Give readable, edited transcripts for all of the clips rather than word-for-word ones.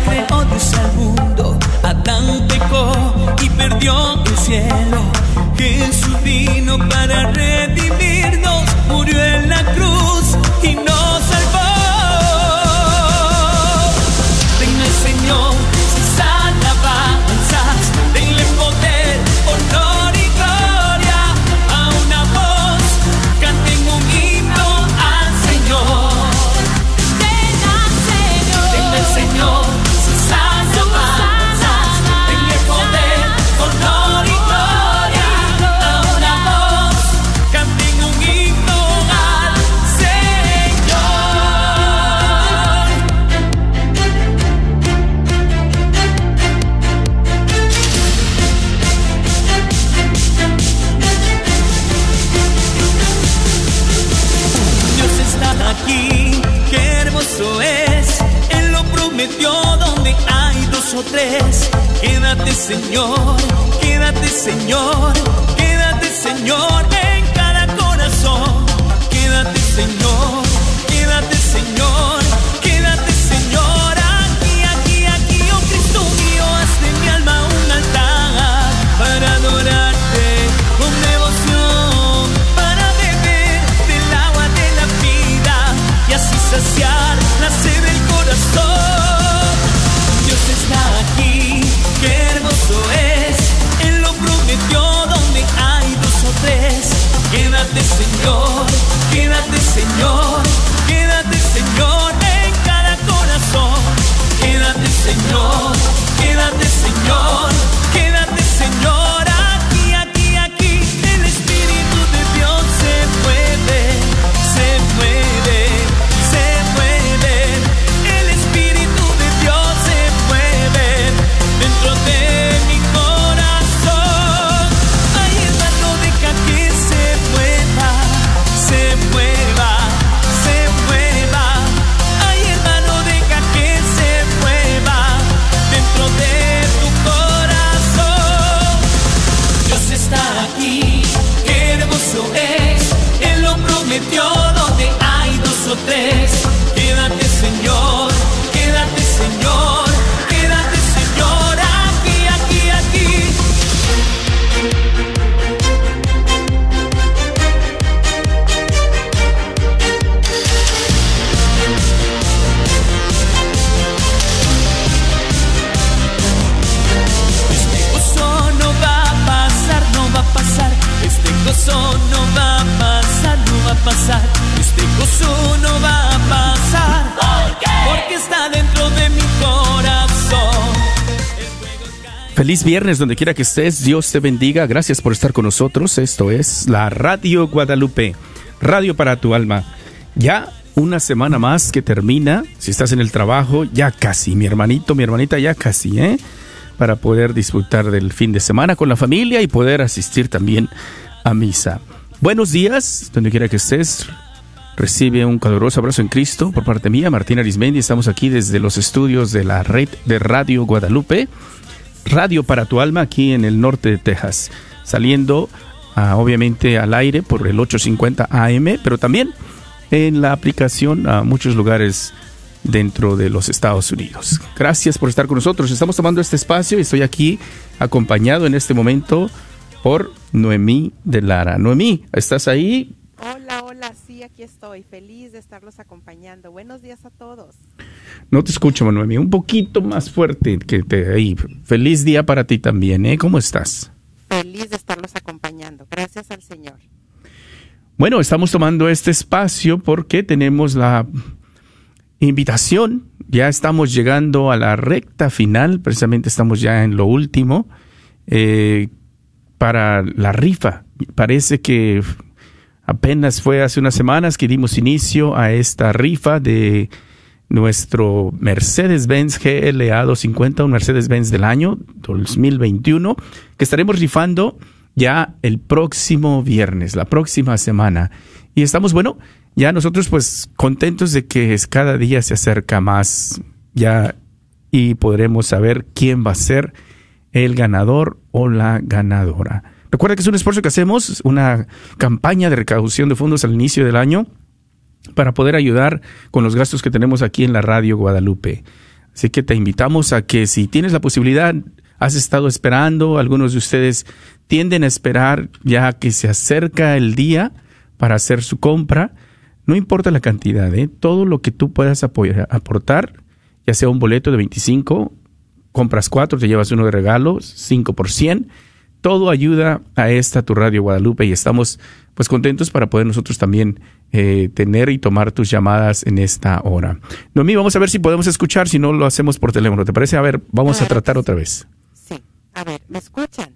siempre odios al mundo, Adán pecó y perdió tu cielo. Jesús vino para redimirnos, murió en la cruz y nos salvó. Venga el Señor, sus alabanzas, denle poder, honor y gloria. A una voz, canten un himno al Señor. Venga el Señor, sus alabanzas, denle poder, honor y gloria. A una voz, canten un himno al Señor. Dios está aquí, qué hermoso es. Él lo prometió donde hay dos o tres. Quédate, Señor, quédate, Señor, quédate, Señor, en cada corazón. Quédate, Señor, quédate, Señor, quédate, Señor, aquí, aquí, aquí, oh Cristo mío, haz de mi alma un altar para adorarte con devoción, para beber del agua de la vida y así saciar la sed del corazón. Dios está aquí, qué hermoso es. Él lo prometió donde hay dos o tres. Quédate, Señor, quédate, Señor, quédate, Señor, en cada corazón. Quédate, Señor, quédate, Señor, quédate, Señor, aquí, aquí, aquí. El Espíritu de Dios se mueve, se mueve, se mueve. El Espíritu de Dios se mueve dentro de mi corazón. Ay, hermano, deja que se mueva, se mueva, se mueva. Ay, hermano, deja que se mueva dentro de tu corazón. Dios está aquí, qué hermoso es. Él lo prometió donde hay dos o tres. Quédate, Señor, quédate, Señor, quédate, Señor, aquí, aquí, aquí. Este gozo no va a pasar, no va a pasar. Este gozo no va a pasar, no va a pasar. Este gozo no va a pasar. ¿Por qué? Porque está dentro de mi corazón. Feliz viernes, donde quiera que estés. Dios te bendiga. Gracias por estar con nosotros. Esto es la Radio Guadalupe, radio para tu alma. Ya una semana más que termina. Si estás en el trabajo, ya casi, mi hermanito, mi hermanita, ya casi, ¿eh? Para poder disfrutar del fin de semana con la familia y poder asistir también a misa. Buenos días, donde quiera que estés. Recibe un caluroso abrazo en Cristo por parte mía, Martín Arismendi. Estamos aquí desde los estudios de la red de Radio Guadalupe, radio para tu alma, aquí en el norte de Texas, saliendo obviamente al aire por el 850 AM, pero también en la aplicación a muchos lugares dentro de los Estados Unidos. Gracias por estar con nosotros. Estamos tomando este espacio y estoy aquí acompañado en este momento por Noemí de Lara. Noemí, ¿estás ahí? Hola, hola, sí, aquí estoy, feliz de estarlos acompañando. Buenos días a todos. No te escucho, Noemí, un poquito más fuerte que te ahí. Feliz día para ti también, ¿eh? ¿Cómo estás? Feliz de estarlos acompañando, gracias al Señor. Bueno, estamos tomando este espacio porque tenemos la invitación. Ya estamos llegando a la recta final, precisamente estamos ya en lo último, para la rifa. Parece que apenas fue hace unas semanas que dimos inicio a esta rifa de nuestro Mercedes Benz GLA 250, un Mercedes Benz del año 2021, que estaremos rifando ya el próximo viernes, la próxima semana. Y estamos, bueno, ya nosotros pues contentos de que cada día se acerca más ya y podremos saber quién va a ser el ganador o la ganadora. Recuerda que es un esfuerzo que hacemos, una campaña de recaudación de fondos al inicio del año para poder ayudar con los gastos que tenemos aquí en la Radio Guadalupe. Así que te invitamos a que si tienes la posibilidad, has estado esperando, algunos de ustedes tienden a esperar ya que se acerca el día para hacer su compra, no importa la cantidad, ¿eh? Todo lo que tú puedas aportar, ya sea un boleto de 25, compras 4, te llevas uno de regalo, 5%, todo ayuda a esta tu Radio Guadalupe, y estamos pues contentos para poder nosotros también tener y tomar tus llamadas en esta hora. Noemí, vamos a ver si podemos escuchar, si no lo hacemos por teléfono, ¿te parece? A ver, vamos a tratar otra vez. Sí, a ver, ¿me escuchan?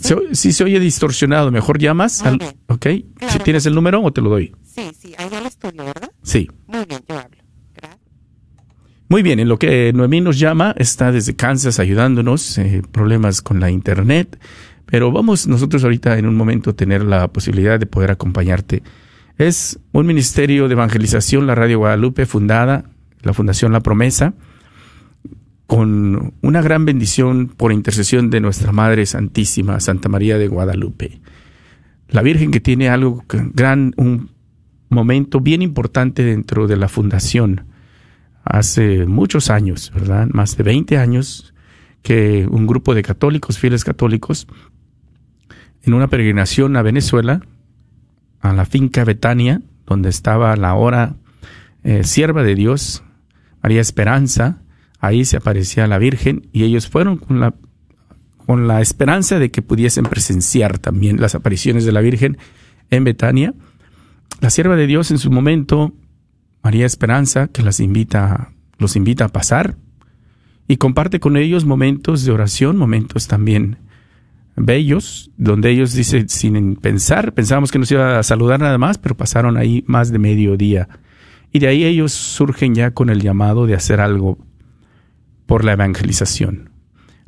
Sí, sí se oye distorsionado, mejor llamas. Ok, claro. Si tienes el número o te lo doy. Sí, ahí ya lo estoy, ¿verdad? Sí. Muy bien, yo hablo. Muy bien, en lo que Noemí nos llama, está desde Kansas ayudándonos, problemas con la internet, pero vamos nosotros ahorita en un momento a tener la posibilidad de poder acompañarte. Es un ministerio de evangelización, la Radio Guadalupe, fundada, la Fundación La Promesa, con una gran bendición por intercesión de nuestra Madre Santísima, Santa María de Guadalupe. La Virgen que tiene un momento bien importante dentro de la fundación. Hace muchos años, ¿verdad? Más de 20 años que un grupo de católicos, fieles católicos, en una peregrinación a Venezuela, a la finca Betania, donde estaba la ahora sierva de Dios, María Esperanza, ahí se aparecía la Virgen, y ellos fueron con la esperanza de que pudiesen presenciar también las apariciones de la Virgen en Betania. La sierva de Dios en su momento, María Esperanza, que los invita a pasar y comparte con ellos momentos de oración, momentos también bellos, donde ellos dicen, sin pensar, pensábamos que nos iba a saludar nada más, pero pasaron ahí más de mediodía. Y de ahí ellos surgen ya con el llamado de hacer algo por la evangelización.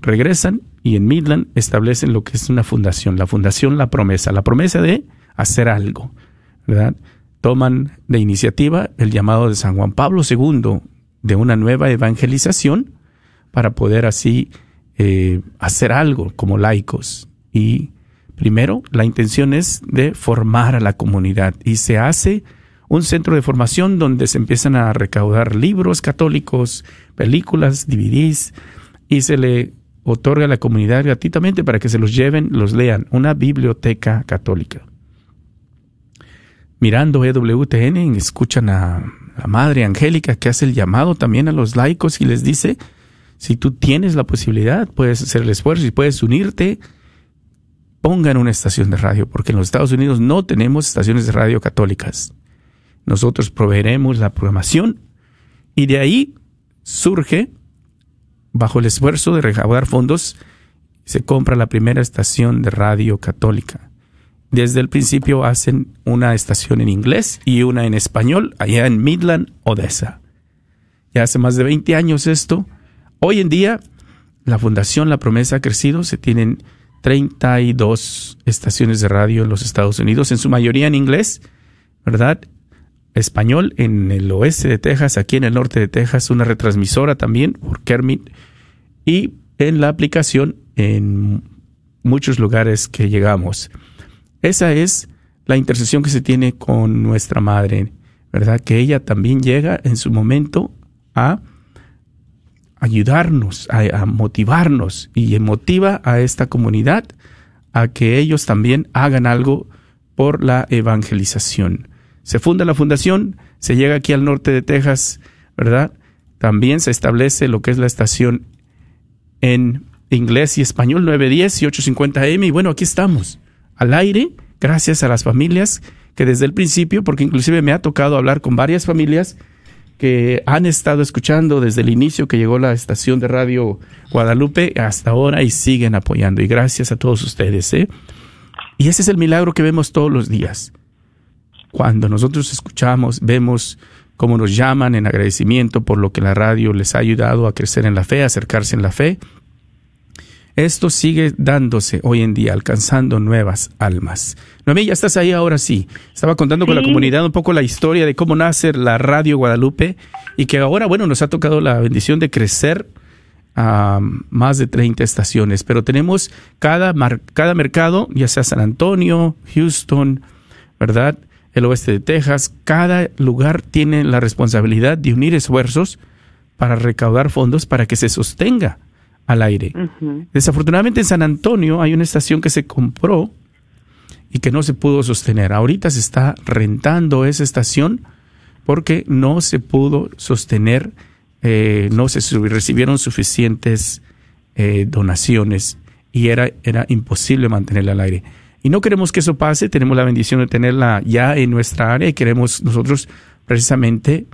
Regresan y en Midland establecen lo que es una fundación, la Fundación La Promesa de hacer algo, ¿verdad? Toman de iniciativa el llamado de San Juan Pablo II de una nueva evangelización para poder así hacer algo como laicos. Y primero la intención es de formar a la comunidad, y se hace un centro de formación donde se empiezan a recaudar libros católicos, películas, DVDs, y se le otorga a la comunidad gratuitamente para que se los lleven, los lean, una biblioteca católica. Mirando EWTN, escuchan a la Madre Angélica, que hace el llamado también a los laicos y les dice, si tú tienes la posibilidad, puedes hacer el esfuerzo y puedes unirte, pongan una estación de radio, porque en los Estados Unidos no tenemos estaciones de radio católicas. Nosotros proveeremos la programación, y de ahí surge, bajo el esfuerzo de recaudar fondos, se compra la primera estación de radio católica. Desde el principio hacen una estación en inglés y una en español, allá en Midland, Odessa. Ya hace más de 20 años esto. Hoy en día, la Fundación La Promesa ha crecido. Se tienen 32 estaciones de radio en los Estados Unidos, en su mayoría en inglés, ¿verdad? Español en el oeste de Texas, aquí en el norte de Texas, una retransmisora también por Kermit. Y en la aplicación en muchos lugares que llegamos. Esa es la intercesión que se tiene con nuestra Madre, ¿verdad? Que ella también llega en su momento a ayudarnos, a motivarnos, y motiva a esta comunidad a que ellos también hagan algo por la evangelización. Se funda la fundación, se llega aquí al norte de Texas, ¿verdad? También se establece lo que es la estación en inglés y español, 910 y 850 AM, y bueno, aquí estamos. Al aire, gracias a las familias que desde el principio, porque inclusive me ha tocado hablar con varias familias que han estado escuchando desde el inicio que llegó la estación de Radio Guadalupe hasta ahora y siguen apoyando. Y gracias a todos ustedes, ¿eh? Y ese es el milagro que vemos todos los días. Cuando nosotros escuchamos, vemos cómo nos llaman en agradecimiento por lo que la radio les ha ayudado a crecer en la fe, a acercarse en la fe. Esto sigue dándose hoy en día, alcanzando nuevas almas. Noemí, ya estás ahí ahora sí. Estaba contando con la comunidad un poco la historia de cómo nace la Radio Guadalupe y que ahora, bueno, nos ha tocado la bendición de crecer a más de 30 estaciones. Pero tenemos cada mercado, ya sea San Antonio, Houston, ¿verdad? El oeste de Texas. Cada lugar tiene la responsabilidad de unir esfuerzos para recaudar fondos para que se sostenga al aire. Uh-huh. Desafortunadamente en San Antonio hay una estación que se compró y que no se pudo sostener. Ahorita se está rentando esa estación porque no se pudo sostener, no se recibieron suficientes donaciones y era imposible mantenerla al aire. Y no queremos que eso pase, tenemos la bendición de tenerla ya en nuestra área y queremos nosotros precisamente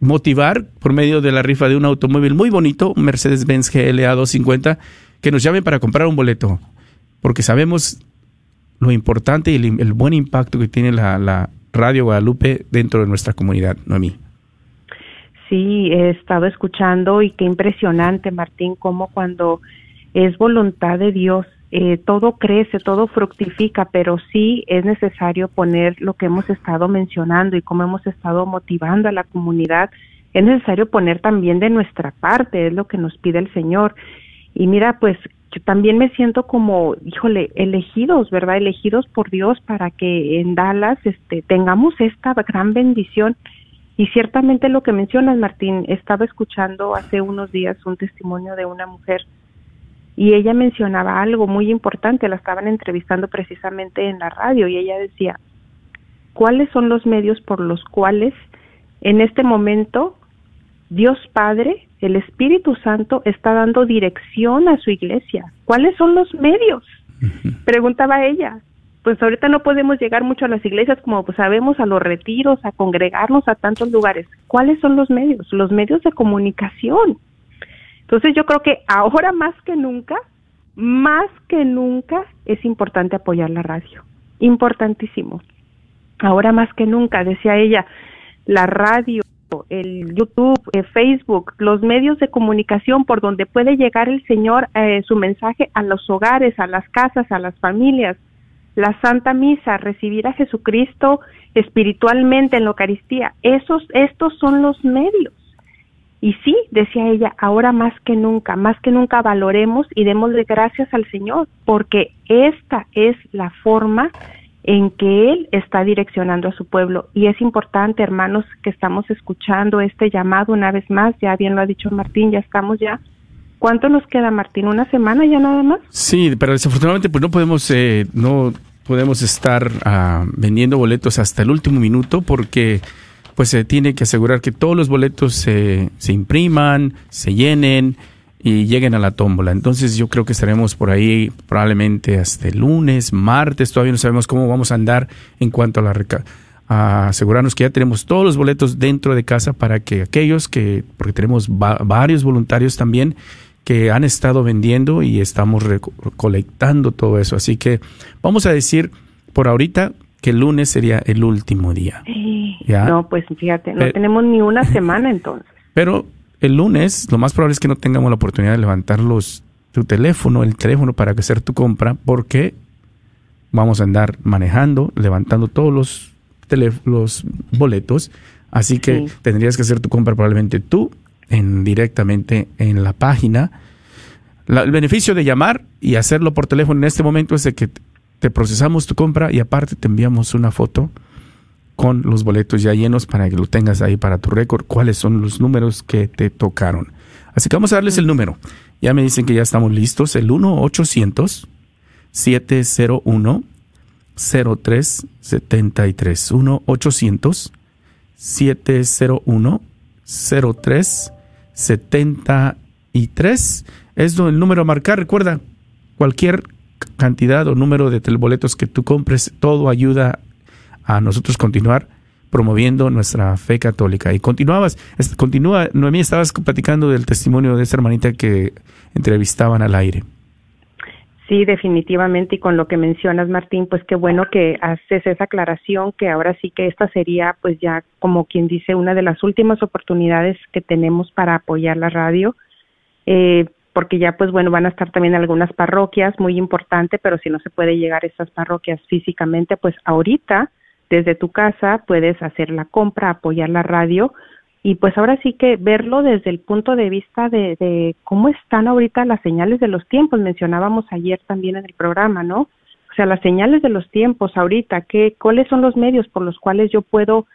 motivar por medio de la rifa de un automóvil muy bonito, un Mercedes Benz GLA 250, que nos llamen para comprar un boleto, porque sabemos lo importante y el buen impacto que tiene la Radio Guadalupe dentro de nuestra comunidad, Noemí. Sí, he estado escuchando y qué impresionante, Martín, cómo cuando es voluntad de Dios, todo crece, todo fructifica, pero sí es necesario poner lo que hemos estado mencionando y cómo hemos estado motivando a la comunidad. Es necesario poner también de nuestra parte, es lo que nos pide el Señor. Y mira, pues yo también me siento como, híjole, elegidos, ¿verdad? Elegidos por Dios para que en Dallas tengamos esta gran bendición. Y ciertamente lo que mencionas, Martín, estaba escuchando hace unos días un testimonio de una mujer y ella mencionaba algo muy importante, la estaban entrevistando precisamente en la radio y ella decía, ¿cuáles son los medios por los cuales en este momento Dios Padre, el Espíritu Santo, está dando dirección a su iglesia? ¿Cuáles son los medios? Preguntaba ella. Pues ahorita no podemos llegar mucho a las iglesias, como pues sabemos, a los retiros, a congregarnos a tantos lugares. ¿Cuáles son los medios? Los medios de comunicación. Entonces yo creo que ahora más que nunca, es importante apoyar la radio. Importantísimo. Ahora más que nunca, decía ella, la radio, el YouTube, el Facebook, los medios de comunicación por donde puede llegar el Señor, su mensaje a los hogares, a las casas, a las familias. La Santa Misa, recibir a Jesucristo espiritualmente en la Eucaristía, estos son los medios. Y sí, decía ella, ahora más que nunca valoremos y démosle gracias al Señor, porque esta es la forma en que Él está direccionando a su pueblo. Y es importante, hermanos, que estamos escuchando este llamado una vez más, ya bien lo ha dicho Martín, ya estamos ya. ¿Cuánto nos queda, Martín? ¿Una semana ya nada más? Sí, pero desafortunadamente pues no podemos estar vendiendo boletos hasta el último minuto porque pues se tiene que asegurar que todos los boletos se impriman, se llenen y lleguen a la tómbola. Entonces yo creo que estaremos por ahí probablemente hasta el lunes, martes. Todavía no sabemos cómo vamos a andar en cuanto a a asegurarnos que ya tenemos todos los boletos dentro de casa para que aquellos que, porque tenemos varios voluntarios también, que han estado vendiendo y estamos recolectando todo eso. Así que vamos a decir por ahorita que el lunes sería el último día. ¿Ya? No, pues fíjate, no tenemos ni una semana entonces. Pero el lunes lo más probable es que no tengamos la oportunidad de levantar el teléfono para hacer tu compra porque vamos a andar manejando, levantando todos los boletos. Así que sí, tendrías que hacer tu compra probablemente tú, directamente en la página. El beneficio de llamar y hacerlo por teléfono en este momento es de que te procesamos tu compra y aparte te enviamos una foto con los boletos ya llenos para que lo tengas ahí para tu récord, cuáles son los números que te tocaron. Así que vamos a darles el número. Ya me dicen que ya estamos listos. El 1-800-701-0373. 1-800-701-0373 es el número a marcar. Recuerda, cualquier cantidad o número de boletos que tú compres, todo ayuda a nosotros continuar promoviendo nuestra fe católica. Y continúa, Noemí, estabas platicando del testimonio de esta hermanita que entrevistaban al aire. Sí, definitivamente, y con lo que mencionas, Martín, pues qué bueno que haces esa aclaración, que ahora sí que esta sería pues ya como quien dice una de las últimas oportunidades que tenemos para apoyar la radio, porque ya pues bueno van a estar también algunas parroquias, muy importante, pero si no se puede llegar a esas parroquias físicamente, pues ahorita desde tu casa puedes hacer la compra, apoyar la radio. Y pues ahora sí que verlo desde el punto de vista de cómo están ahorita las señales de los tiempos. Mencionábamos ayer también en el programa, ¿no? O sea, las señales de los tiempos ahorita, ¿cuáles son los medios por los cuales yo puedo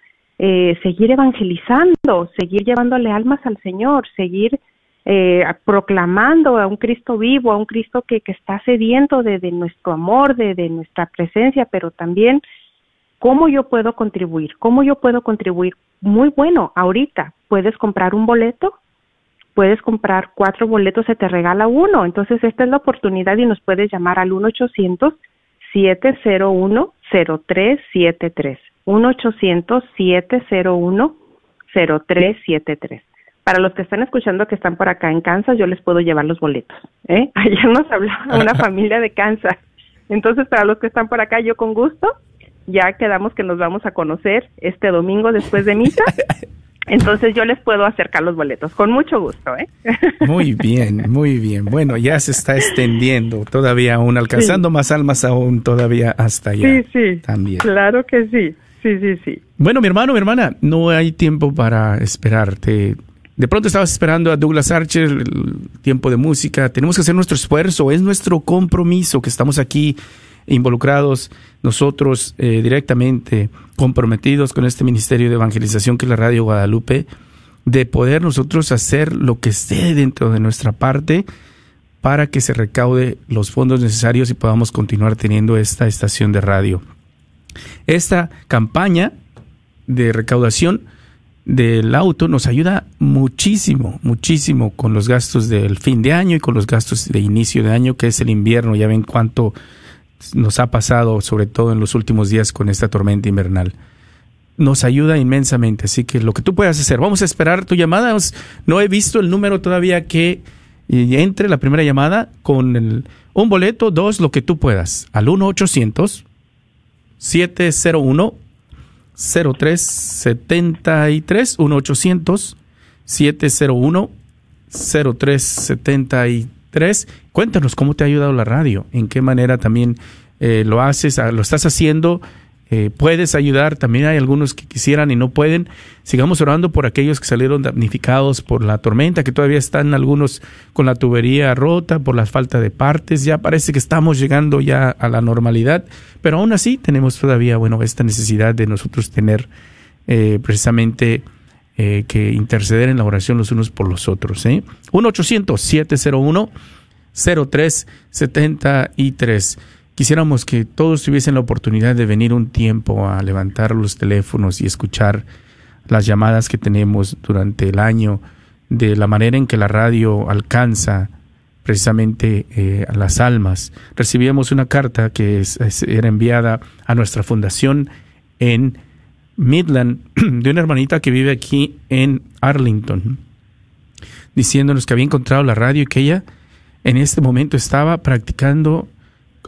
seguir evangelizando, seguir llevándole almas al Señor, seguir proclamando a un Cristo vivo, a un Cristo que está sediento de nuestro amor, de nuestra presencia, pero también cómo yo puedo contribuir, Muy bueno, ahorita puedes comprar un boleto, puedes comprar 4 boletos, se te regala 1. Entonces esta es la oportunidad y nos puedes llamar al 1-800-701-0373. 1-800-701-0373. Para los que están escuchando que están por acá en Kansas, yo les puedo llevar los boletos, ¿eh? Ayer nos hablaba una familia de Kansas. Entonces, para los que están por acá, yo con gusto, ya quedamos que nos vamos a conocer este domingo después de misa. Entonces, yo les puedo acercar los boletos, con mucho gusto, ¿eh? Muy bien, muy bien. Bueno, ya se está extendiendo todavía aún, alcanzando más almas aún todavía hasta allá. Sí, sí, también. Claro que sí. Sí, sí, sí. Bueno, mi hermano, mi hermana, no hay tiempo para esperarte. De pronto estabas esperando a Douglas Archer, el tiempo de música. Tenemos que hacer nuestro esfuerzo, es nuestro compromiso que estamos aquí involucrados, nosotros directamente comprometidos con este ministerio de evangelización que es la Radio Guadalupe, de poder nosotros hacer lo que esté dentro de nuestra parte para que se recaude los fondos necesarios y podamos continuar teniendo esta estación de radio. Esta campaña de recaudación del auto nos ayuda muchísimo, muchísimo con los gastos del fin de año y con los gastos de inicio de año, que es el invierno. Ya ven cuánto nos ha pasado, sobre todo en los últimos días con esta tormenta invernal. Nos ayuda inmensamente, así que lo que tú puedas hacer, vamos a esperar tu llamada. No he visto el número todavía que entre la primera llamada con un boleto, 2, lo que tú puedas, al 1-800-701-0373, 1-800-701-0373. Cuéntanos cómo te ha ayudado la radio, en qué manera también lo haces, lo estás haciendo, puedes ayudar. También hay algunos que quisieran y no pueden. Sigamos orando por aquellos que salieron damnificados por la tormenta, que todavía están algunos con la tubería rota, por la falta de partes. Ya parece que estamos llegando ya a la normalidad, pero aún así tenemos todavía, bueno, esta necesidad de nosotros tener precisamente que interceder en la oración los unos por los otros, ¿eh? 1-800-701-0373. Quisiéramos que todos tuviesen la oportunidad de venir un tiempo a levantar los teléfonos y escuchar las llamadas que tenemos durante el año, de la manera en que la radio alcanza precisamente a las almas. Recibíamos una carta que era enviada a nuestra fundación en Midland, de una hermanita que vive aquí en Arlington, diciéndonos que había encontrado la radio y que ella en este momento estaba practicando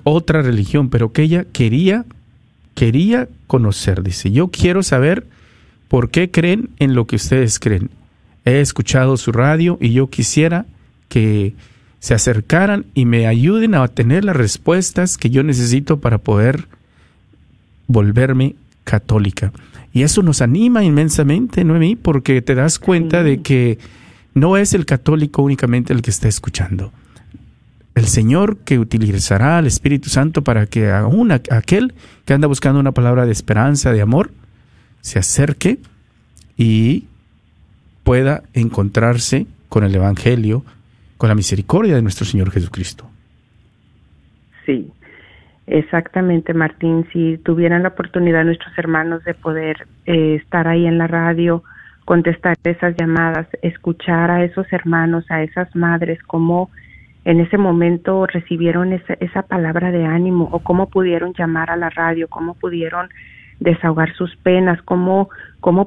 otra religión, pero que ella quería conocer. Dice: yo quiero saber por qué creen en lo que ustedes creen. He escuchado su radio y yo quisiera que se acercaran y me ayuden a obtener las respuestas que yo necesito para poder volverme católica. Y eso nos anima inmensamente, Noemí, porque te das cuenta de que no es el católico únicamente el que está escuchando. El Señor que utilizará al Espíritu Santo para que aún aquel que anda buscando una palabra de esperanza, de amor, se acerque y pueda encontrarse con el Evangelio, con la misericordia de nuestro Señor Jesucristo. Sí, exactamente, Martín. Si tuvieran la oportunidad nuestros hermanos de poder estar ahí en la radio, contestar esas llamadas, escuchar a esos hermanos, a esas madres, cómo en ese momento recibieron esa palabra de ánimo, o cómo pudieron llamar a la radio, cómo pudieron desahogar sus penas, cómo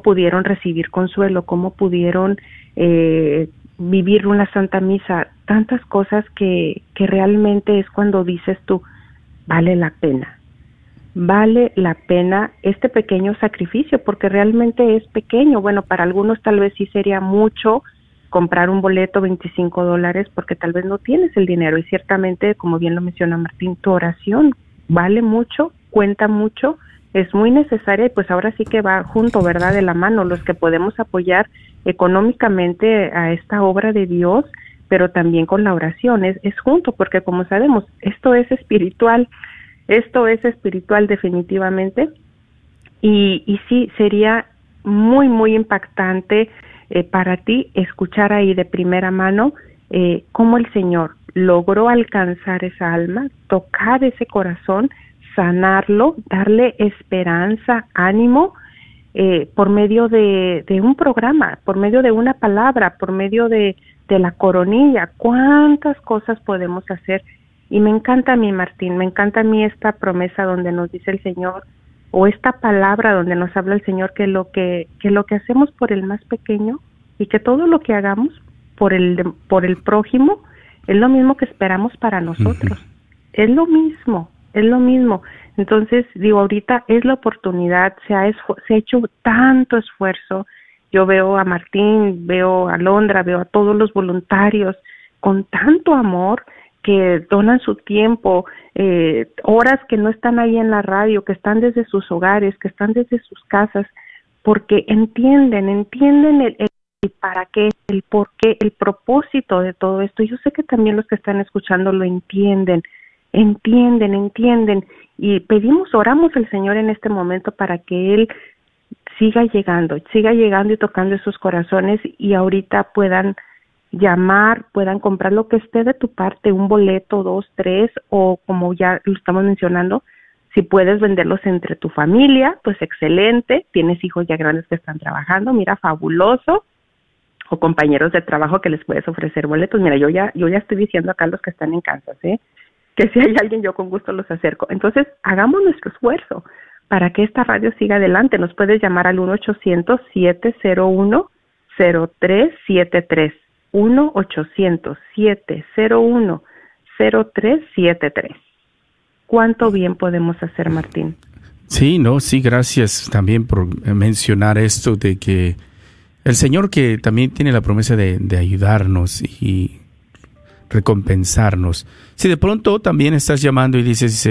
pudieron recibir consuelo, cómo pudieron vivir una santa misa, tantas cosas que realmente es cuando dices tú, vale la pena este pequeño sacrificio, porque realmente es pequeño. Bueno, para algunos tal vez sí sería mucho comprar un boleto, $25, porque tal vez no tienes el dinero, y ciertamente, como bien lo menciona Martín, tu oración vale mucho, cuenta mucho, es muy necesaria, y pues ahora sí que va junto, ¿verdad?, de la mano, los que podemos apoyar económicamente a esta obra de Dios, pero también con la oración, es junto, porque como sabemos, esto es espiritual definitivamente, y sí, sería muy, muy impactante para ti escuchar ahí de primera mano cómo el Señor logró alcanzar esa alma, tocar ese corazón, sanarlo, darle esperanza, ánimo, por medio de un programa, por medio de una palabra, por medio de la coronilla. Cuántas cosas podemos hacer. Y me encanta a mí, Martín, me encanta a mí esta promesa donde nos dice el Señor, o esta palabra donde nos habla el Señor, que lo que hacemos por el más pequeño y que todo lo que hagamos por el prójimo es lo mismo que esperamos para nosotros. Uh-huh. Es lo mismo. Entonces, digo, ahorita es la oportunidad, se ha hecho tanto esfuerzo. Yo veo a Martín, veo a Londra, veo a todos los voluntarios con tanto amor que donan su tiempo, horas que no están ahí en la radio, que están desde sus hogares, que están desde sus casas, porque entienden el para qué, el por qué, el propósito de todo esto. Yo sé que también los que están escuchando lo entienden, y oramos al Señor en este momento para que Él siga llegando y tocando esos corazones, y ahorita puedan llamar, puedan comprar lo que esté de tu parte, un boleto, 2, 3, o como ya lo estamos mencionando, si puedes venderlos entre tu familia, pues excelente, tienes hijos ya grandes que están trabajando, mira, fabuloso, o compañeros de trabajo que les puedes ofrecer boletos. Mira, yo ya estoy diciendo acá los que están en Kansas, que si hay alguien, yo con gusto los acerco. Entonces, hagamos nuestro esfuerzo para que esta radio siga adelante. Nos puedes llamar al 1-800-701-0373. 1-800-701-0373. ¿Cuánto bien podemos hacer, Martín? Sí, no, sí, gracias también por mencionar esto de que el Señor, que también tiene la promesa de ayudarnos y recompensarnos. Si de pronto también estás llamando y dices,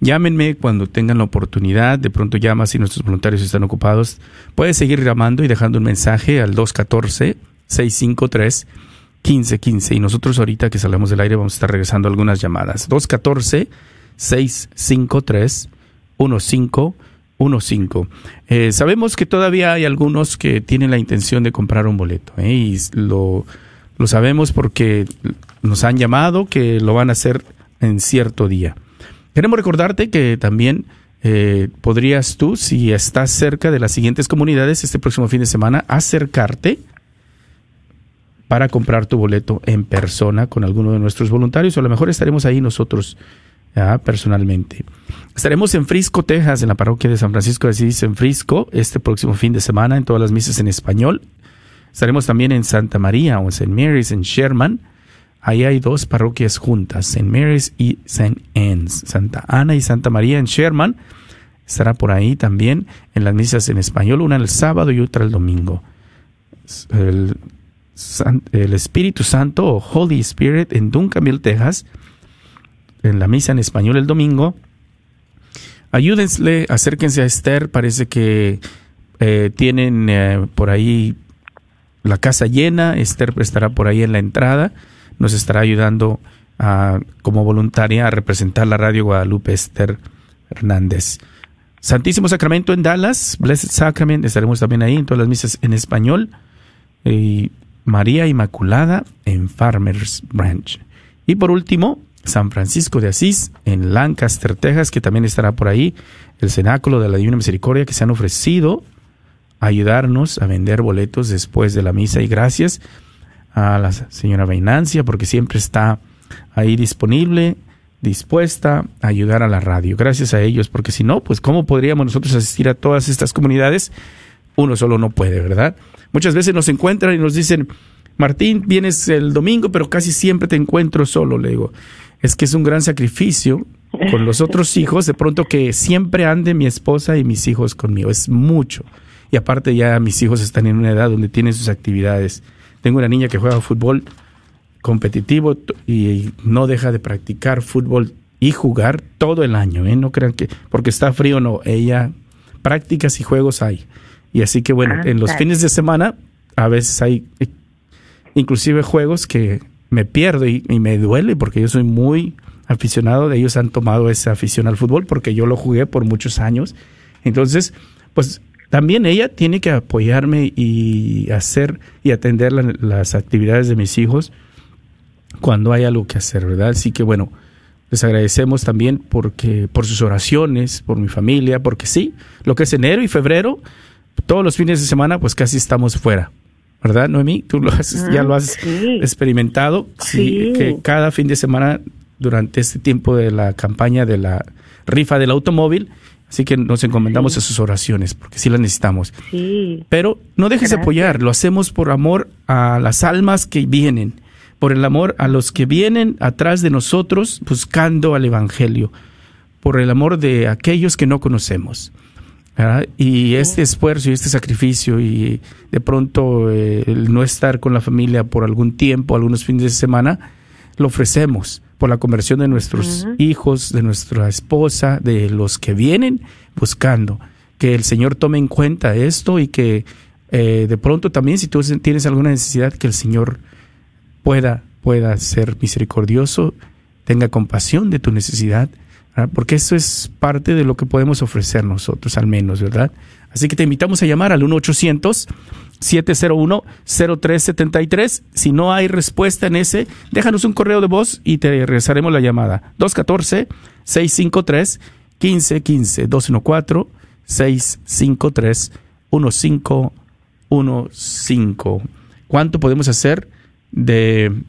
llámenme cuando tengan la oportunidad, de pronto llamas y nuestros voluntarios están ocupados, puedes seguir llamando y dejando un mensaje al 214-653-1515, y nosotros ahorita que salgamos del aire vamos a estar regresando algunas llamadas. 214-653-1515. Sabemos que todavía hay algunos que tienen la intención de comprar un boleto, y lo sabemos porque nos han llamado que lo van a hacer en cierto día. Queremos recordarte que también podrías tú, si estás cerca de las siguientes comunidades, este próximo fin de semana, acercarte para comprar tu boleto en persona con alguno de nuestros voluntarios, o a lo mejor estaremos ahí nosotros personalmente. Estaremos en Frisco, Texas, en la parroquia de San Francisco de Asís, en Frisco, este próximo fin de semana, en todas las misas en español. Estaremos también en Santa María o en St. Mary's, en Sherman. Ahí hay 2 parroquias juntas, St. Mary's y St. Anne's. Santa Ana y Santa María en Sherman. Estará por ahí también en las misas en español, una el sábado y otra el domingo. El Espíritu Santo o Holy Spirit en Duncanville, Texas, en la misa en español el domingo. Ayúdenle, acérquense a Esther, parece que tienen por ahí la casa llena. Esther estará por ahí en la entrada, nos estará ayudando como voluntaria a representar la Radio Guadalupe, Esther Hernández. Santísimo Sacramento en Dallas, Blessed Sacrament, estaremos también ahí en todas las misas en español. Y María Inmaculada en Farmers Branch. Y por último, San Francisco de Asís en Lancaster, Texas, que también estará por ahí el Cenáculo de la Divina Misericordia, que se han ofrecido ayudarnos a vender boletos después de la misa, y gracias a la señora Veinancia porque siempre está ahí disponible, dispuesta a ayudar a la radio. Gracias a ellos, porque si no, pues ¿cómo podríamos nosotros asistir a todas estas comunidades? Uno solo no puede, ¿verdad? Muchas veces nos encuentran y nos dicen, Martín, vienes el domingo, pero casi siempre te encuentro solo. Le digo, es que es un gran sacrificio con los otros hijos, de pronto que siempre ande mi esposa y mis hijos conmigo, es mucho. Y aparte ya mis hijos están en una edad donde tienen sus actividades. Tengo una niña que juega fútbol competitivo y no deja de practicar fútbol y jugar todo el año. No crean que porque está frío, no. Ella, prácticas y juegos hay. Y así que bueno, en los fines de semana a veces hay inclusive juegos que me pierdo y me duele porque yo soy muy aficionado. De ellos han tomado esa afición al fútbol porque yo lo jugué por muchos años. Entonces, pues También ella tiene que apoyarme y hacer y atender las actividades de mis hijos cuando hay algo que hacer, ¿verdad? Así que bueno, les agradecemos también por sus oraciones, por mi familia, porque sí, lo que es enero y febrero, todos los fines de semana, pues casi estamos fuera, ¿verdad, Noemí? Tú lo has, ya lo has experimentado, sí, que cada fin de semana durante este tiempo de la campaña de la rifa del automóvil. Así que nos encomendamos a sus oraciones, porque sí las necesitamos. Sí. Pero no dejes de apoyar, lo hacemos por amor a las almas que vienen, por el amor a los que vienen atrás de nosotros buscando al Evangelio, por el amor de aquellos que no conocemos, ¿verdad? Y este esfuerzo y este sacrificio y de pronto el no estar con la familia por algún tiempo, algunos fines de semana, lo ofrecemos por la conversión de nuestros hijos, de nuestra esposa, de los que vienen buscando. Que el Señor tome en cuenta esto y que de pronto también, si tú tienes alguna necesidad, que el Señor pueda ser misericordioso, tenga compasión de tu necesidad, ¿verdad? Porque eso es parte de lo que podemos ofrecer nosotros, al menos, ¿verdad? Así que te invitamos a llamar al 1-800-701-0373. Si no hay respuesta en ese, déjanos un correo de voz y te regresaremos la llamada. 214-653-1515. 214-653-1515. ¿Cuánto podemos hacer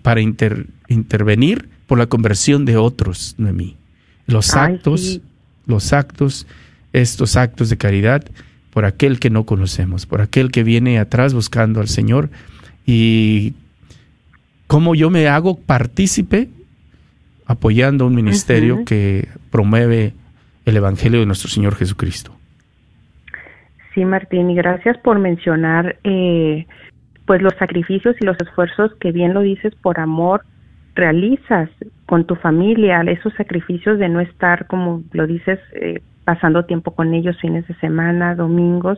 para intervenir por la conversión de otros, Noemí? Estos actos de caridad por aquel que no conocemos, por aquel que viene atrás buscando al Señor. Y cómo yo me hago partícipe apoyando un ministerio que promueve el Evangelio de nuestro Señor Jesucristo. Sí, Martín, y gracias por mencionar pues los sacrificios y los esfuerzos que, bien lo dices, por amor realizas con tu familia, esos sacrificios de no estar, como lo dices, pasando tiempo con ellos, fines de semana, domingos.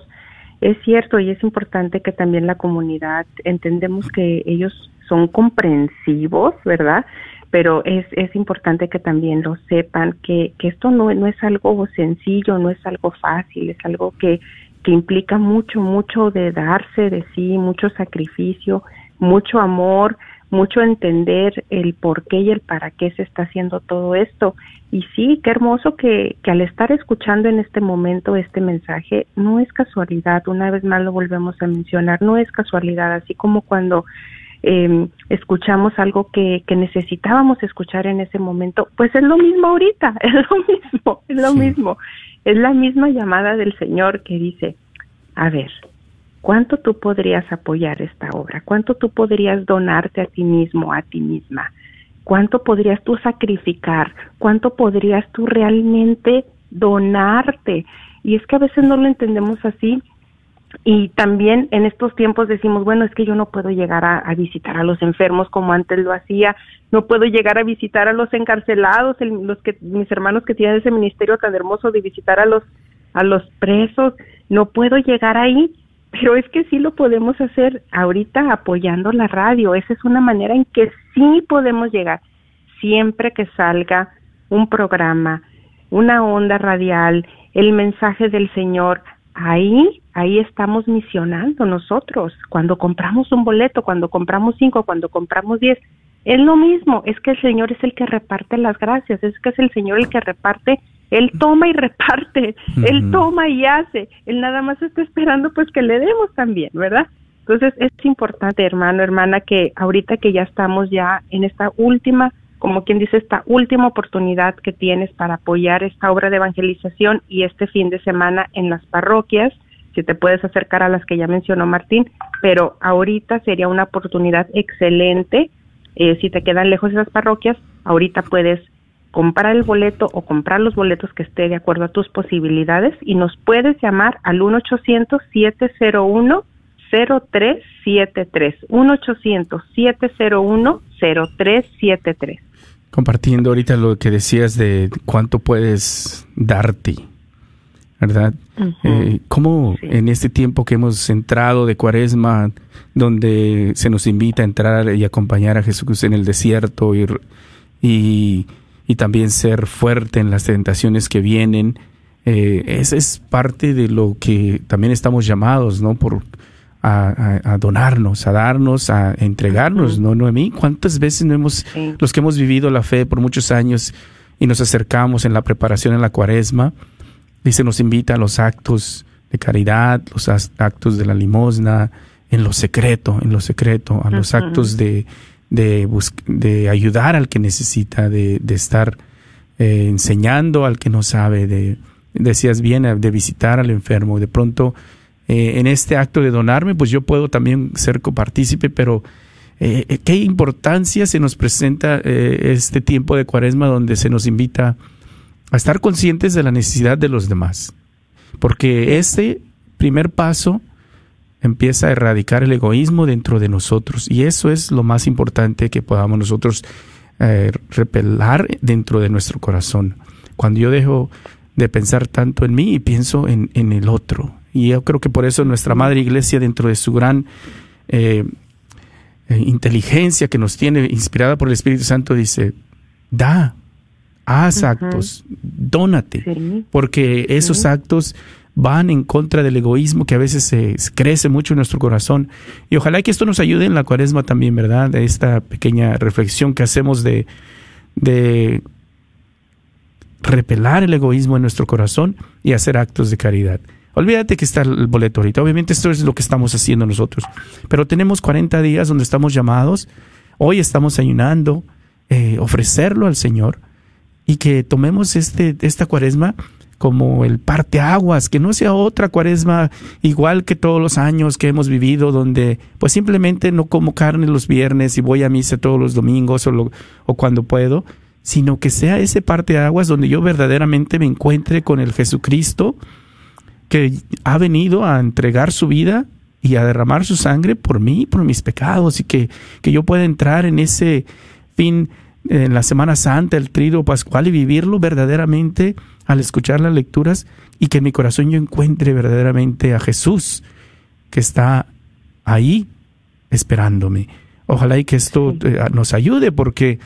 Es cierto, y es importante que también la comunidad, entendemos que ellos son comprensivos, ¿verdad? Pero es importante que también lo sepan, que esto no es algo sencillo, no es algo fácil, es algo que implica mucho de darse de sí, mucho sacrificio, mucho amor, mucho entender el por qué y el para qué se está haciendo todo esto. Y sí, qué hermoso que al estar escuchando en este momento este mensaje, no es casualidad, una vez más lo volvemos a mencionar, no es casualidad, así como cuando escuchamos algo que necesitábamos escuchar en ese momento, pues es lo mismo ahorita, es lo mismo, es la misma llamada del Señor que dice, a ver, ¿cuánto tú podrías apoyar esta obra? ¿Cuánto tú podrías donarte a ti mismo, a ti misma? ¿Cuánto podrías tú sacrificar? ¿Cuánto podrías tú realmente donarte? Y es que a veces no lo entendemos así. Y también en estos tiempos decimos, bueno, es que yo no puedo llegar a visitar a los enfermos como antes lo hacía, no puedo llegar a visitar a los encarcelados, mis hermanos que tienen ese ministerio tan hermoso de visitar a los presos, no puedo llegar ahí. Pero es que sí lo podemos hacer ahorita apoyando la radio. Esa es una manera en que sí podemos llegar. Siempre que salga un programa, una onda radial, el mensaje del Señor, ahí estamos misionando nosotros. Cuando compramos un boleto, cuando compramos 5, cuando compramos 10, es lo mismo. Es que el Señor es el que reparte las gracias, es que es el Señor el que reparte. Él toma y reparte, Él toma y hace, Él nada más está esperando pues que le demos también, ¿verdad? Entonces es importante, hermano, hermana, que ahorita que ya estamos ya en esta última, como quien dice, esta última oportunidad que tienes para apoyar esta obra de evangelización y este fin de semana en las parroquias, si te puedes acercar a las que ya mencionó Martín, pero ahorita sería una oportunidad excelente, si te quedan lejos esas parroquias, ahorita puedes comprar el boleto o comprar los boletos que esté de acuerdo a tus posibilidades y nos puedes llamar al 1-800-701-0373, 1-800-701-0373. Compartiendo ahorita lo que decías de cuánto puedes darte, ¿verdad? ¿Cómo en este tiempo que hemos entrado de Cuaresma, donde se nos invita a entrar y acompañar a Jesús en el desierto y también ser fuerte en las tentaciones que vienen, Esa es parte de lo que también estamos llamados, ¿no? A donarnos, a darnos, a entregarnos, ¿no, Noemí? ¿Cuántas veces no hemos, los que hemos vivido la fe por muchos años y nos acercamos en la preparación en la cuaresma, y se nos invita a los actos de caridad, los actos de la limosna, en lo secreto, a los actos de ayudar al que necesita, de estar enseñando al que no sabe, decías bien, de visitar al enfermo. De pronto, en este acto de donarme, pues yo puedo también ser copartícipe, pero ¿qué importancia se nos presenta este tiempo de cuaresma, donde se nos invita a estar conscientes de la necesidad de los demás? Porque este primer paso empieza a erradicar el egoísmo dentro de nosotros, y eso es lo más importante que podamos nosotros repelar dentro de nuestro corazón. Cuando yo dejo de pensar tanto en mí y pienso en el otro. Y yo creo que por eso nuestra Madre Iglesia, dentro de su gran inteligencia que nos tiene, inspirada por el Espíritu Santo, dice: da, haz actos, dónate, porque esos actos van en contra del egoísmo que a veces se crece mucho en nuestro corazón. Y ojalá que esto nos ayude en la cuaresma también, ¿verdad? De esta pequeña reflexión que hacemos de repelar el egoísmo en nuestro corazón y hacer actos de caridad. Olvídate que está el boleto ahorita. Obviamente esto es lo que estamos haciendo nosotros. Pero tenemos 40 días donde estamos llamados. Hoy estamos ayunando, ofrecerlo al Señor, y que tomemos esta cuaresma como el parteaguas, que no sea otra cuaresma igual que todos los años que hemos vivido, donde pues simplemente no como carne los viernes y voy a misa todos los domingos o cuando puedo, sino que sea ese parteaguas donde yo verdaderamente me encuentre con el Jesucristo que ha venido a entregar su vida y a derramar su sangre por mí, por mis pecados, y que yo pueda entrar en ese fin, en la Semana Santa, el Tríduo Pascual, y vivirlo verdaderamente al escuchar las lecturas, y que en mi corazón yo encuentre verdaderamente a Jesús que está ahí esperándome. Ojalá y que esto nos ayude, porque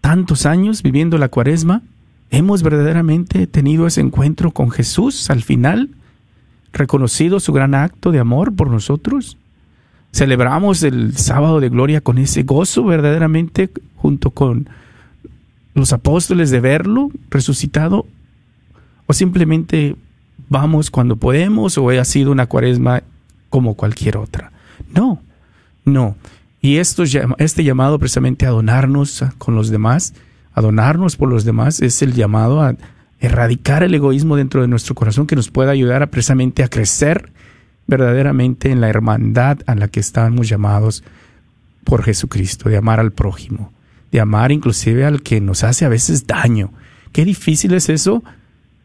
tantos años viviendo la cuaresma, hemos verdaderamente tenido ese encuentro con Jesús al final, reconocido su gran acto de amor por nosotros. Celebramos el sábado de gloria con ese gozo verdaderamente, junto con los apóstoles, de verlo resucitado, o simplemente vamos cuando podemos, o ha sido una cuaresma como cualquier otra. No. Y este llamado precisamente a donarnos con los demás, a donarnos por los demás, es el llamado a erradicar el egoísmo dentro de nuestro corazón, que nos pueda ayudar precisamente a crecer verdaderamente en la hermandad a la que estamos llamados por Jesucristo, de amar al prójimo, de amar inclusive al que nos hace a veces daño. Qué difícil es eso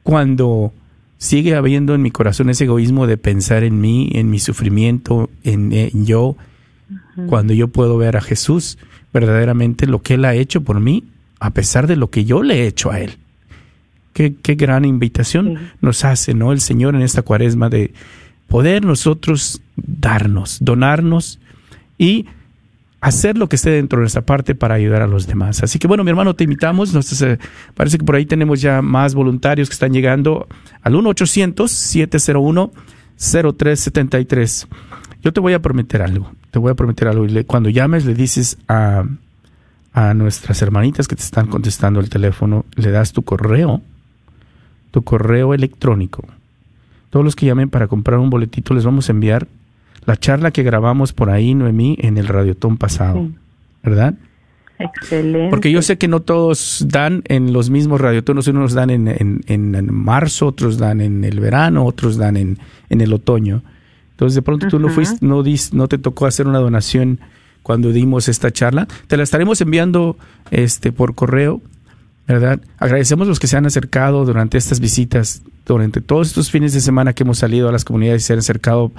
cuando sigue habiendo en mi corazón ese egoísmo de pensar en mí, en mi sufrimiento, en yo. Cuando yo puedo ver a Jesús, verdaderamente lo que Él ha hecho por mí, a pesar de lo que yo le he hecho a Él. Qué gran invitación nos hace, ¿no?, el Señor en esta cuaresma, de poder nosotros darnos, donarnos y hacer lo que esté dentro de nuestra parte para ayudar a los demás. Así que bueno, mi hermano, te invitamos. Parece que por ahí tenemos ya más voluntarios que están llegando al 1-800-701-0373. Yo te voy a prometer algo, y cuando llames le dices a nuestras hermanitas que te están contestando el teléfono, le das tu correo electrónico. Todos los que llamen para comprar un boletito, les vamos a enviar la charla que grabamos por ahí, Noemí, en el Radiotón pasado, ¿verdad? Excelente. Porque yo sé que no todos dan en los mismos radiotonos. Unos dan en marzo, otros dan en el verano, otros dan en el otoño. Entonces, de pronto tú no te tocó hacer una donación cuando dimos esta charla. Te la estaremos enviando por correo, ¿verdad? Agradecemos a los que se han acercado durante estas visitas, durante todos estos fines de semana que hemos salido a las comunidades y se han acercado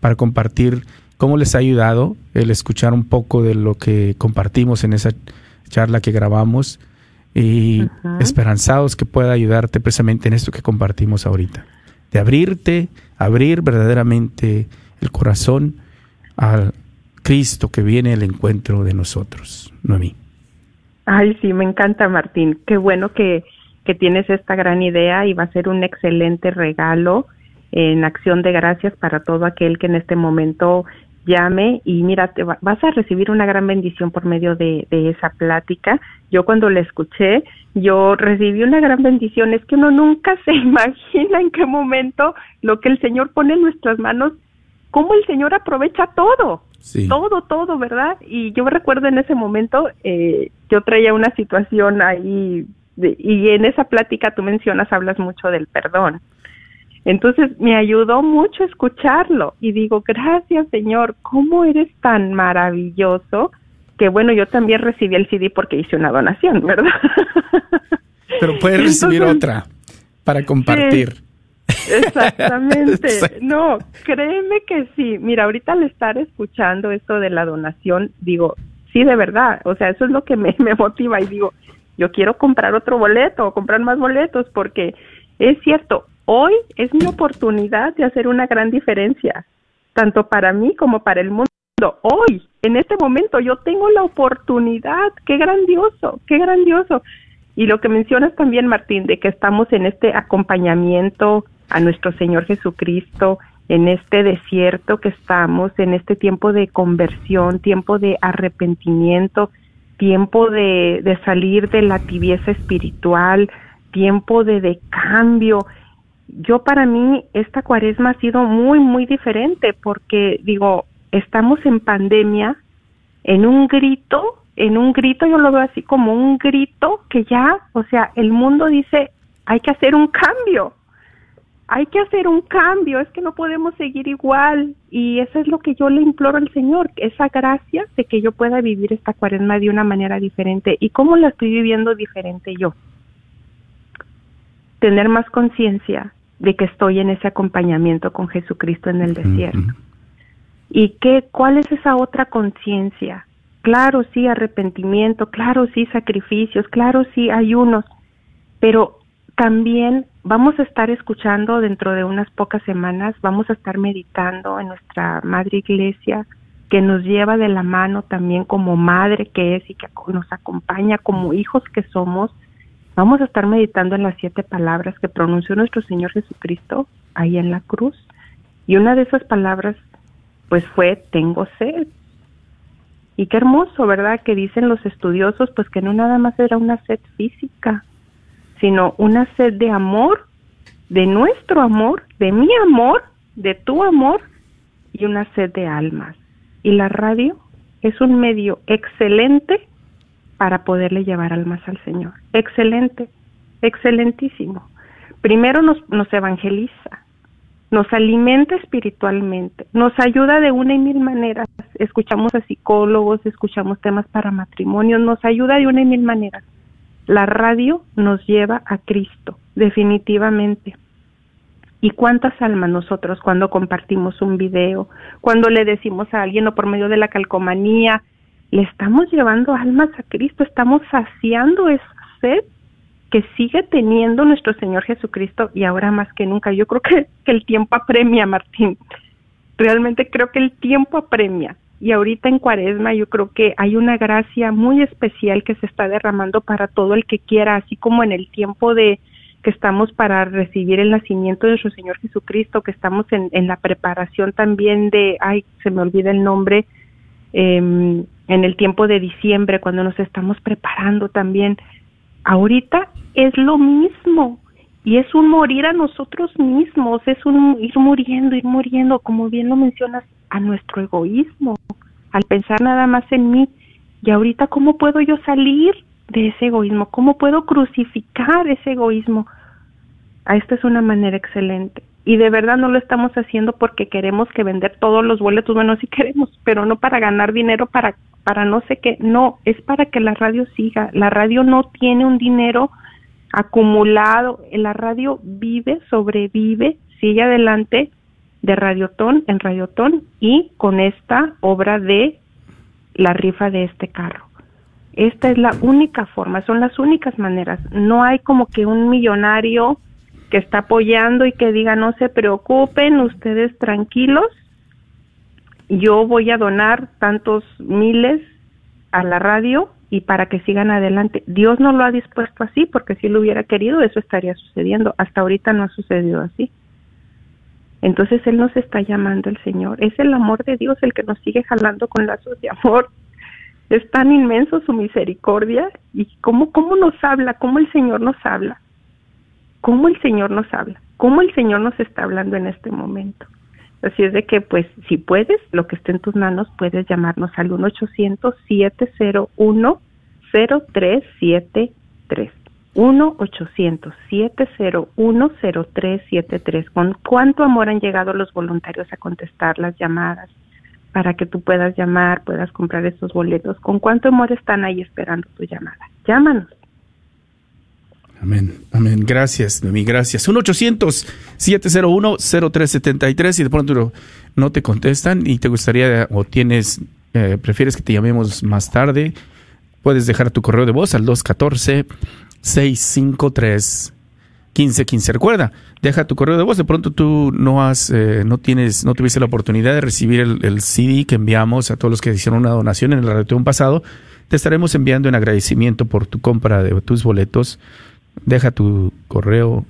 para compartir cómo les ha ayudado el escuchar un poco de lo que compartimos en esa charla que grabamos, y esperanzados que pueda ayudarte precisamente en esto que compartimos ahorita. De abrir verdaderamente el corazón al Cristo que viene al encuentro de nosotros, Noemí. Ay, sí, me encanta, Martín. Qué bueno que que tienes esta gran idea y va a ser un excelente regalo en acción de gracias para todo aquel que en este momento llame. Y mira, vas a recibir una gran bendición por medio de esa plática. Yo cuando la escuché, yo recibí una gran bendición. Es que uno nunca se imagina en qué momento lo que el Señor pone en nuestras manos, cómo el Señor aprovecha todo, sí. todo, ¿verdad? Y yo recuerdo en ese momento, yo traía una situación ahí, y en esa plática tú mencionas, hablas mucho del perdón. Entonces me ayudó mucho escucharlo y digo, gracias Señor, cómo eres tan maravilloso, que bueno, yo también recibí el CD porque hice una donación, ¿verdad? Pero puedes recibir otra para compartir. Exactamente, sí. No, créeme que sí. Mira, ahorita al estar escuchando esto de la donación, digo, sí, de verdad, o sea, eso es lo que me motiva y digo, yo quiero comprar otro boleto o comprar más boletos porque es cierto. Hoy es mi oportunidad de hacer una gran diferencia, tanto para mí como para el mundo. Hoy, en este momento, yo tengo la oportunidad. ¡Qué grandioso! ¡Qué grandioso! Y lo que mencionas también, Martín, de que estamos en este acompañamiento a nuestro Señor Jesucristo, en este desierto que estamos, en este tiempo de conversión, tiempo de arrepentimiento, tiempo de salir de la tibieza espiritual, tiempo de cambio. Yo para mí esta cuaresma ha sido muy, muy diferente porque, digo, estamos en pandemia, en un grito, yo lo veo así como un grito que ya, o sea, el mundo dice, hay que hacer un cambio, es que no podemos seguir igual. Y eso es lo que yo le imploro al Señor, esa gracia de que yo pueda vivir esta cuaresma de una manera diferente. ¿Y cómo la estoy viviendo diferente yo? Tener más conciencia de que estoy en ese acompañamiento con Jesucristo en el desierto. Uh-huh. ¿Y cuál es esa otra conciencia? Claro, sí, arrepentimiento, claro, sí, sacrificios, claro, sí, ayunos, pero también vamos a estar escuchando dentro de unas pocas semanas, vamos a estar meditando en nuestra Madre Iglesia, que nos lleva de la mano también como madre que es y que nos acompaña como hijos que somos. Vamos a estar meditando en las 7 palabras que pronunció nuestro Señor Jesucristo ahí en la cruz. Y una de esas palabras, pues fue, tengo sed. Y qué hermoso, ¿verdad? Que dicen los estudiosos, pues que no nada más era una sed física, sino una sed de amor, de nuestro amor, de mi amor, de tu amor, y una sed de almas. Y la radio es un medio excelente para poderle llevar almas al Señor. Excelente, excelentísimo. Primero nos evangeliza, nos alimenta espiritualmente, nos ayuda de una y mil maneras. Escuchamos a psicólogos, escuchamos temas para matrimonios, nos ayuda de una y mil maneras. La radio nos lleva a Cristo, definitivamente. ¿Y cuántas almas nosotros cuando compartimos un video, cuando le decimos a alguien o por medio de la calcomanía, le estamos llevando almas a Cristo, estamos saciando esa sed que sigue teniendo nuestro Señor Jesucristo y ahora más que nunca? Yo creo que el tiempo apremia, Martín. Realmente creo que el tiempo apremia. Y ahorita en Cuaresma yo creo que hay una gracia muy especial que se está derramando para todo el que quiera, así como en el tiempo de que estamos para recibir el nacimiento de nuestro Señor Jesucristo, que estamos en la preparación también de, se me olvida el nombre, en el tiempo de diciembre, cuando nos estamos preparando también, ahorita es lo mismo, y es un morir a nosotros mismos, es un ir muriendo, como bien lo mencionas, a nuestro egoísmo, al pensar nada más en mí, y ahorita, ¿cómo puedo yo salir de ese egoísmo? ¿Cómo puedo crucificar ese egoísmo? Esta es una manera excelente. Y de verdad no lo estamos haciendo porque queremos que vender todos los boletos. Bueno, sí queremos, pero no para ganar dinero, para no sé qué. No, es para que la radio siga. La radio no tiene un dinero acumulado. La radio vive, sobrevive, sigue adelante de Radiotón en Radiotón y con esta obra de la rifa de este carro. Esta es la única forma, son las únicas maneras. No hay como que un millonario que está apoyando y que diga, no se preocupen, ustedes tranquilos, yo voy a donar tantos miles a la radio y para que sigan adelante. Dios no lo ha dispuesto así, porque si lo hubiera querido, eso estaría sucediendo. Hasta ahorita no ha sucedido así. Entonces Él nos está llamando, el Señor. Es el amor de Dios el que nos sigue jalando con lazos de amor. Es tan inmenso su misericordia. Y cómo nos habla, cómo el Señor nos habla. Cómo el Señor nos habla. Cómo el Señor nos está hablando en este momento. Así es de que, pues, si puedes, lo que esté en tus manos, puedes llamarnos al 1-800-701-0373. 1-800-701-0373. ¿Con cuánto amor han llegado los voluntarios a contestar las llamadas para que tú puedas llamar, puedas comprar esos boletos? ¿Con cuánto amor están ahí esperando tu llamada? Llámanos. Amén, amén. Gracias, Noemí, gracias. 1-800-701-0373. Y de pronto no te contestan y te gustaría o tienes, prefieres que te llamemos más tarde, puedes dejar tu correo de voz al 214-653-1515. Recuerda, deja tu correo de voz. De pronto tú no tuviste la oportunidad de recibir el CD que enviamos a todos los que hicieron una donación en el reunión pasado. Te estaremos enviando en agradecimiento por tu compra de tus boletos. Deja tu correo,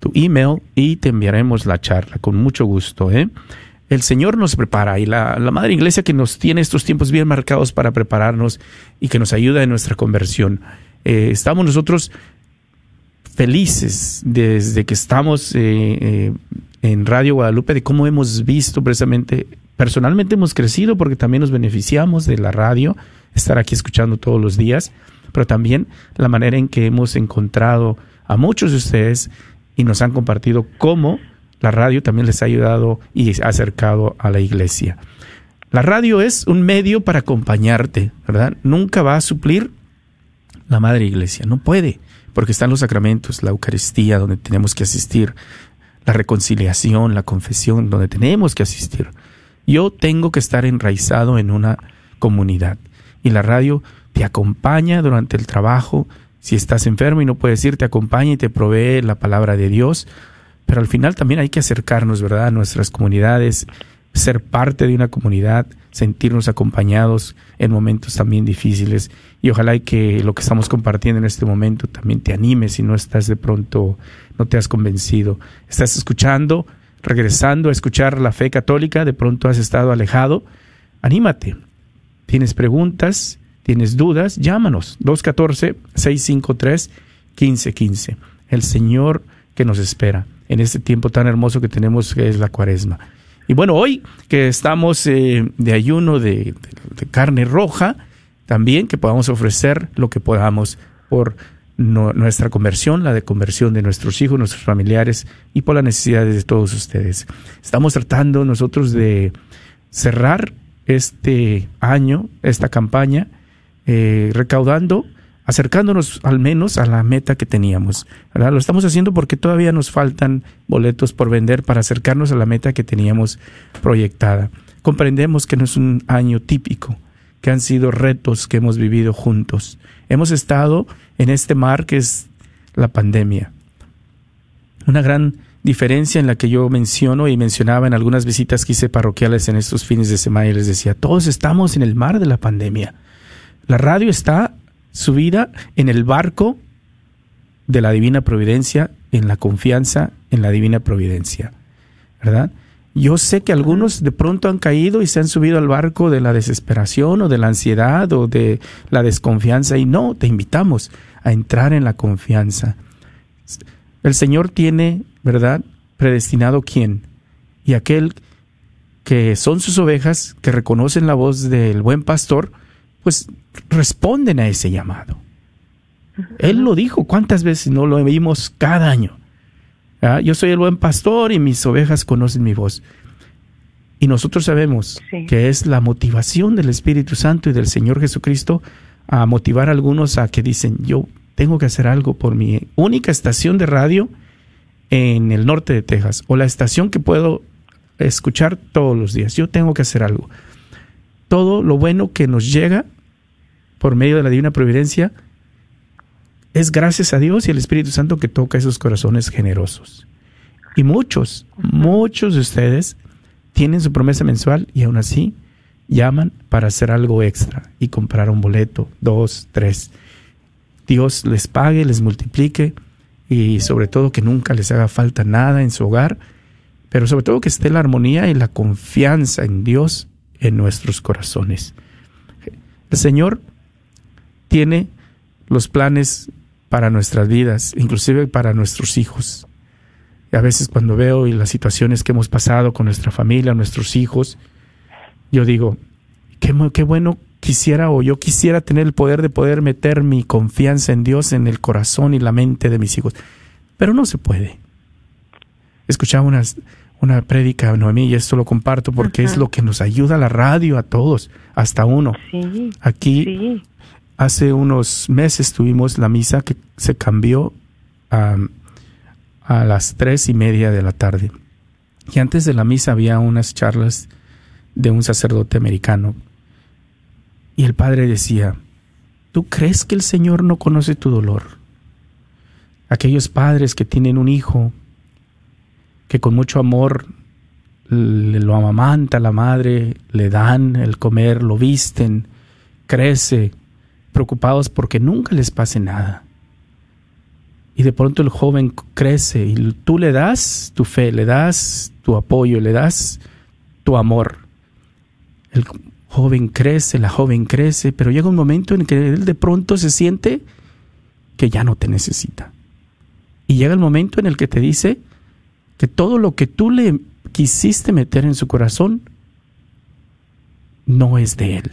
tu email, y te enviaremos la charla con mucho gusto, ¿eh? El Señor nos prepara, y la Madre Iglesia que nos tiene estos tiempos bien marcados para prepararnos y que nos ayuda en nuestra conversión. Estamos nosotros felices desde que estamos en Radio Guadalupe, de cómo hemos visto precisamente. Personalmente hemos crecido porque también nos beneficiamos de la radio, estar aquí escuchando todos los días, pero también la manera en que hemos encontrado a muchos de ustedes y nos han compartido cómo la radio también les ha ayudado y ha acercado a la iglesia. La radio es un medio para acompañarte, ¿verdad? Nunca va a suplir la Madre Iglesia, no puede, porque están los sacramentos, la Eucaristía, donde tenemos que asistir, la reconciliación, la confesión, donde tenemos que asistir. Yo tengo que estar enraizado en una comunidad, y la radio te acompaña durante el trabajo. Si estás enfermo y no puedes ir, te acompaña y te provee la palabra de Dios. Pero al final también hay que acercarnos, ¿verdad?, a nuestras comunidades, ser parte de una comunidad, sentirnos acompañados en momentos también difíciles. Y ojalá y que lo que estamos compartiendo en este momento también te anime, si no estás de pronto, no te has convencido. Estás escuchando, regresando a escuchar la fe católica, de pronto has estado alejado. Anímate. Tienes preguntas, tienes dudas, llámanos. 214-653-1515. El Señor que nos espera en este tiempo tan hermoso que tenemos, que es la Cuaresma. Y bueno, hoy que estamos de ayuno de carne roja, también que podamos ofrecer lo que podamos por nuestra conversión, la de conversión de nuestros hijos, nuestros familiares, y por las necesidades de todos ustedes. Estamos tratando nosotros de cerrar este año, esta campaña, recaudando, acercándonos al menos a la meta que teníamos, ¿verdad? Lo estamos haciendo porque todavía nos faltan boletos por vender para acercarnos a la meta que teníamos proyectada. Comprendemos que no es un año típico, que han sido retos que hemos vivido juntos. Hemos estado en este mar que es la pandemia. Una gran diferencia en la que yo menciono y mencionaba en algunas visitas que hice parroquiales en estos fines de semana, y les decía, todos estamos en el mar de la pandemia. La radio está subida en el barco de la divina providencia, en la confianza en la divina providencia, ¿verdad? Yo sé que algunos de pronto han caído y se han subido al barco de la desesperación o de la ansiedad o de la desconfianza, y no, te invitamos a entrar en la confianza. El Señor tiene, ¿verdad?, predestinado quién, y aquel que son sus ovejas, que reconocen la voz del buen pastor, pues responden a ese llamado. Él lo dijo, ¿cuántas veces no lo vimos cada año? ¿Ah? Yo soy el buen pastor y mis ovejas conocen mi voz. Y nosotros sabemos que es la motivación del Espíritu Santo y del Señor Jesucristo a motivar a algunos a que dicen, yo tengo que hacer algo por mi única estación de radio en el norte de Texas, o la estación que puedo escuchar todos los días. Yo tengo que hacer algo. Todo lo bueno que nos llega por medio de la divina providencia es gracias a Dios y al Espíritu Santo que toca esos corazones generosos. Y muchos de ustedes tienen su promesa mensual y aún así llaman para hacer algo extra y comprar un boleto, 2, 3. Dios les pague, les multiplique y sobre todo que nunca les haga falta nada en su hogar, pero sobre todo que esté la armonía y la confianza en Dios en nuestros corazones. El Señor tiene los planes para nuestras vidas, inclusive para nuestros hijos. Y a veces cuando veo las situaciones que hemos pasado con nuestra familia, nuestros hijos, yo digo, qué bueno quisiera, o yo quisiera tener el poder de poder meter mi confianza en Dios en el corazón y la mente de mis hijos. Pero no se puede. Escuchaba una prédica, Noemí, y esto lo comparto porque es lo que nos ayuda a la radio a todos, hasta uno. Sí, aquí, sí. Hace unos meses tuvimos la misa que se cambió a las 3:30 de la tarde. Y antes de la misa había unas charlas de un sacerdote americano. Y el padre decía, ¿tú crees que el Señor no conoce tu dolor? Aquellos padres que tienen un hijo que con mucho amor lo amamanta la madre, le dan el comer, lo visten, crece, preocupados porque nunca les pase nada. Y de pronto el joven crece y tú le das tu fe, le das tu apoyo, le das tu amor. El joven crece, la joven crece, pero llega un momento en que él de pronto se siente que ya no te necesita. Y llega el momento en el que te dice que todo lo que tú le quisiste meter en su corazón no es de él.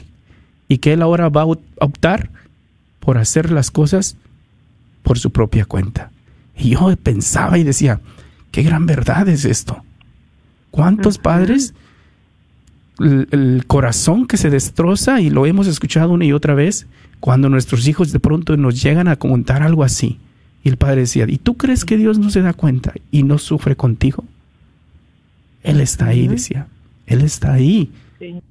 Y que él ahora va a optar por hacer las cosas por su propia cuenta. Y yo pensaba y decía, qué gran verdad es esto. ¿Cuántos padres, el corazón que se destroza, y lo hemos escuchado una y otra vez, cuando nuestros hijos de pronto nos llegan a comentar algo así? Y el padre decía, ¿y tú crees que Dios no se da cuenta y no sufre contigo? Él está ahí, decía. Él está ahí,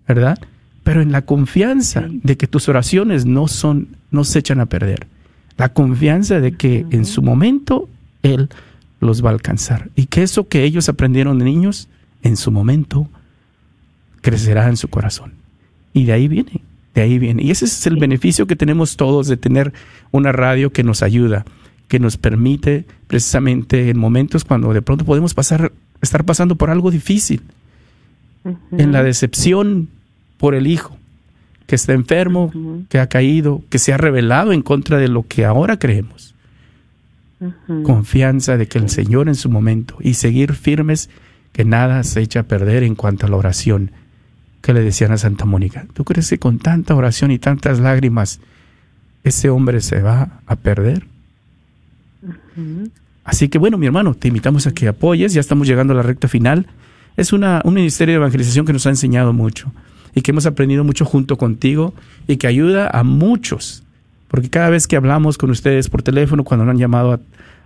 ¿verdad? Pero en la confianza de que tus oraciones no se echan a perder. La confianza de que en su momento Él los va a alcanzar. Y que eso que ellos aprendieron de niños, en su momento crecerá en su corazón. Y de ahí viene, de ahí viene. Y ese es el beneficio que tenemos todos de tener una radio que nos ayuda, que nos permite precisamente en momentos cuando de pronto podemos estar pasando por algo difícil. En la decepción por el hijo que está enfermo, que ha caído, que se ha rebelado en contra de lo que ahora creemos. Confianza de que el Señor en su momento, y seguir firmes que nada se echa a perder en cuanto a la oración que le decían a Santa Mónica. ¿Tú crees que con tanta oración y tantas lágrimas ese hombre se va a perder? Así que bueno, mi hermano, te invitamos a que apoyes. Ya estamos llegando a la recta final. Es un ministerio de evangelización que nos ha enseñado mucho y que hemos aprendido mucho junto contigo y que ayuda a muchos, porque cada vez que hablamos con ustedes por teléfono, cuando nos han llamado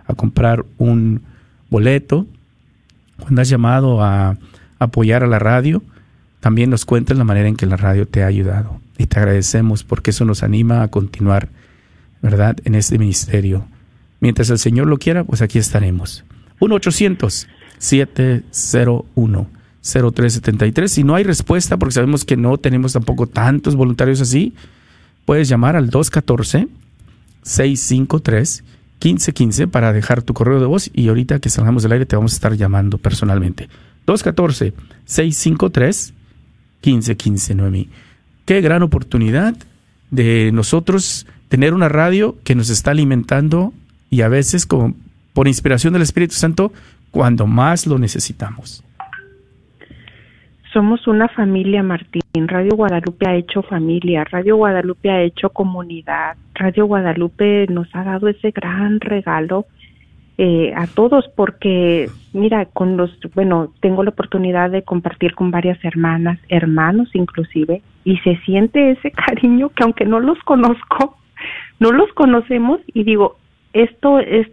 a comprar un boleto, cuando has llamado a apoyar a la radio, también nos cuentas la manera en que la radio te ha ayudado, y te agradecemos porque eso nos anima a continuar, ¿verdad?, en este ministerio. Mientras el Señor lo quiera, pues aquí estaremos. 1-800-701-0373. Si no hay respuesta, porque sabemos que no tenemos tampoco tantos voluntarios así, puedes llamar al 214-653-1515 para dejar tu correo de voz, y ahorita que salgamos del aire te vamos a estar llamando personalmente. 214-653-1515, Noemí. Qué gran oportunidad de nosotros tener una radio que nos está alimentando, y a veces por inspiración del Espíritu Santo cuando más lo necesitamos. Somos una familia, Martín. Radio Guadalupe ha hecho familia, Radio Guadalupe ha hecho comunidad, Radio Guadalupe nos ha dado ese gran regalo a todos, porque mira, tengo la oportunidad de compartir con varias hermanas, hermanos inclusive, y se siente ese cariño que aunque no los conozco, no los conocemos, y digo, esto es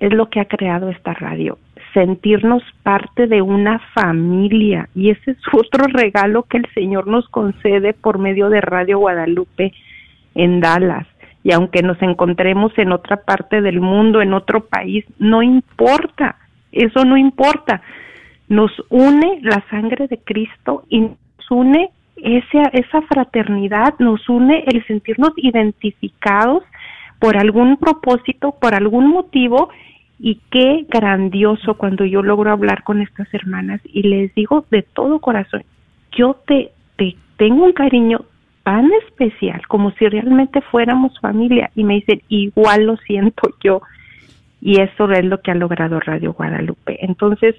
lo que ha creado esta radio. Sentirnos parte de una familia, y ese es otro regalo que el Señor nos concede por medio de Radio Guadalupe en Dallas. Y aunque nos encontremos en otra parte del mundo, en otro país, no importa, eso no importa. Nos une la sangre de Cristo y nos une esa fraternidad nos une, el sentirnos identificados por algún propósito, por algún motivo, y qué grandioso cuando yo logro hablar con estas hermanas y les digo de todo corazón, yo te tengo un cariño tan especial, como si realmente fuéramos familia, y me dicen, igual lo siento yo, y eso es lo que ha logrado Radio Guadalupe. Entonces,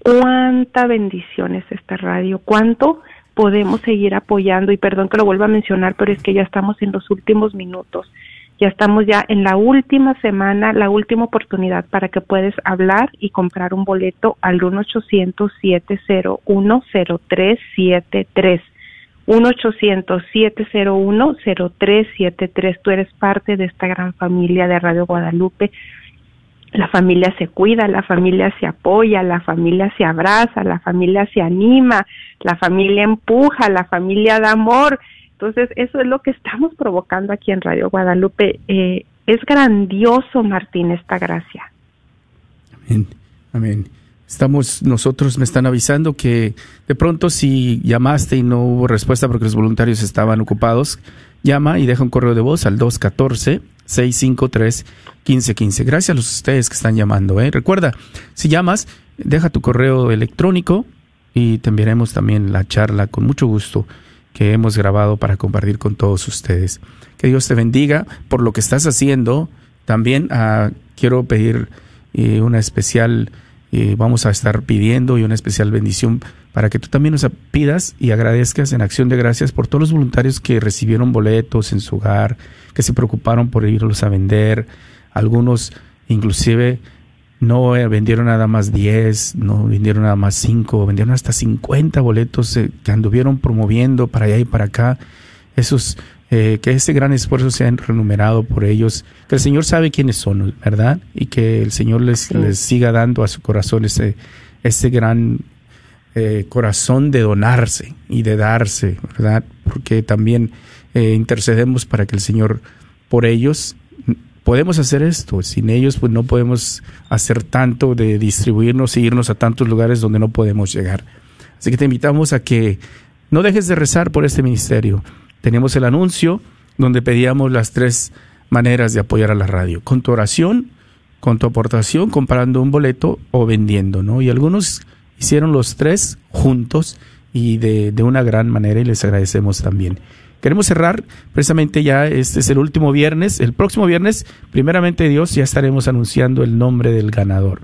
cuánta bendición es esta radio, cuánto podemos seguir apoyando, y perdón que lo vuelva a mencionar, pero es que ya estamos en los últimos minutos, ya estamos ya en la última semana, la última oportunidad para que puedes hablar y comprar un boleto al 1-800-701-0373. 1-800-701-0373. Tú eres parte de esta gran familia de Radio Guadalupe. La familia se cuida, la familia se apoya, la familia se abraza, la familia se anima, la familia empuja, la familia da amor. Entonces, eso es lo que estamos provocando aquí en Radio Guadalupe. Es grandioso, Martín, esta gracia. Amén, amén. Nosotros me están avisando que de pronto si llamaste y no hubo respuesta porque los voluntarios estaban ocupados, llama y deja un correo de voz al 214-653-1515. Gracias a ustedes que están llamando, ¿eh? Recuerda, si llamas, deja tu correo electrónico y te enviaremos también la charla con mucho gusto que hemos grabado para compartir con todos ustedes. Que Dios te bendiga por lo que estás haciendo. También quiero pedir una especial... vamos a estar pidiendo y una especial bendición para que tú también nos pidas y agradezcas en acción de gracias por todos los voluntarios que recibieron boletos en su hogar, que se preocuparon por irlos a vender. Algunos inclusive no vendieron nada más 10, no vendieron nada más 5, vendieron hasta 50 boletos que anduvieron promoviendo para allá y para acá. Que ese gran esfuerzo sea remunerado por ellos, que el Señor sabe quiénes son, ¿verdad? Y que el Señor les siga dando a su corazón ese gran corazón de donarse y de darse, ¿verdad? Porque también intercedemos para que el Señor, por ellos, podemos hacer esto. Sin ellos, pues no podemos hacer tanto de distribuirnos e irnos a tantos lugares donde no podemos llegar. Así que te invitamos a que no dejes de rezar por este ministerio. Tenemos el anuncio donde pedíamos las 3 maneras de apoyar a la radio. Con tu oración, con tu aportación, comprando un boleto o vendiendo, ¿no? Y algunos hicieron los 3 juntos y de una gran manera, y les agradecemos también. Queremos cerrar precisamente ya, este es el último viernes. El próximo viernes, primeramente Dios, ya estaremos anunciando el nombre del ganador.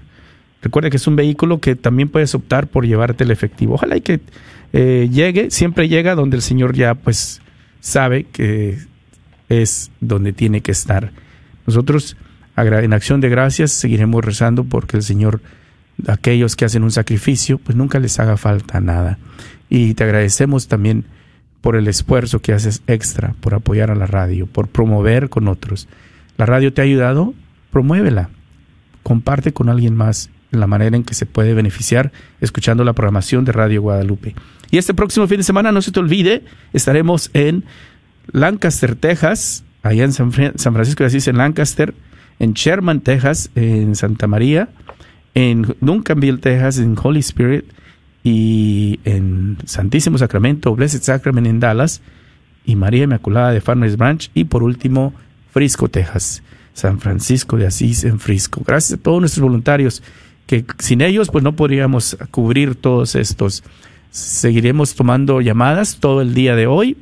Recuerda que es un vehículo que también puedes optar por llevarte el efectivo. Ojalá y que llegue, siempre llega donde el Señor ya pues... sabe que es donde tiene que estar. Nosotros, en acción de gracias, seguiremos rezando porque el Señor, aquellos que hacen un sacrificio, pues nunca les haga falta nada. Y te agradecemos también por el esfuerzo que haces extra, por apoyar a la radio, por promover con otros. La radio te ha ayudado, promuévela, comparte con alguien más la manera en que se puede beneficiar escuchando la programación de Radio Guadalupe. Y este próximo fin de semana, no se te olvide, estaremos en Lancaster, Texas, allá en San Francisco de Asís, en Lancaster, en Sherman, Texas, en Santa María, en Duncanville, Texas, en Holy Spirit, y en Santísimo Sacramento, Blessed Sacrament en Dallas, y María Inmaculada de Farmers Branch, y por último, Frisco, Texas, San Francisco de Asís en Frisco. Gracias a todos nuestros voluntarios, que sin ellos pues no podríamos cubrir todos estos. Seguiremos tomando llamadas todo el día de hoy.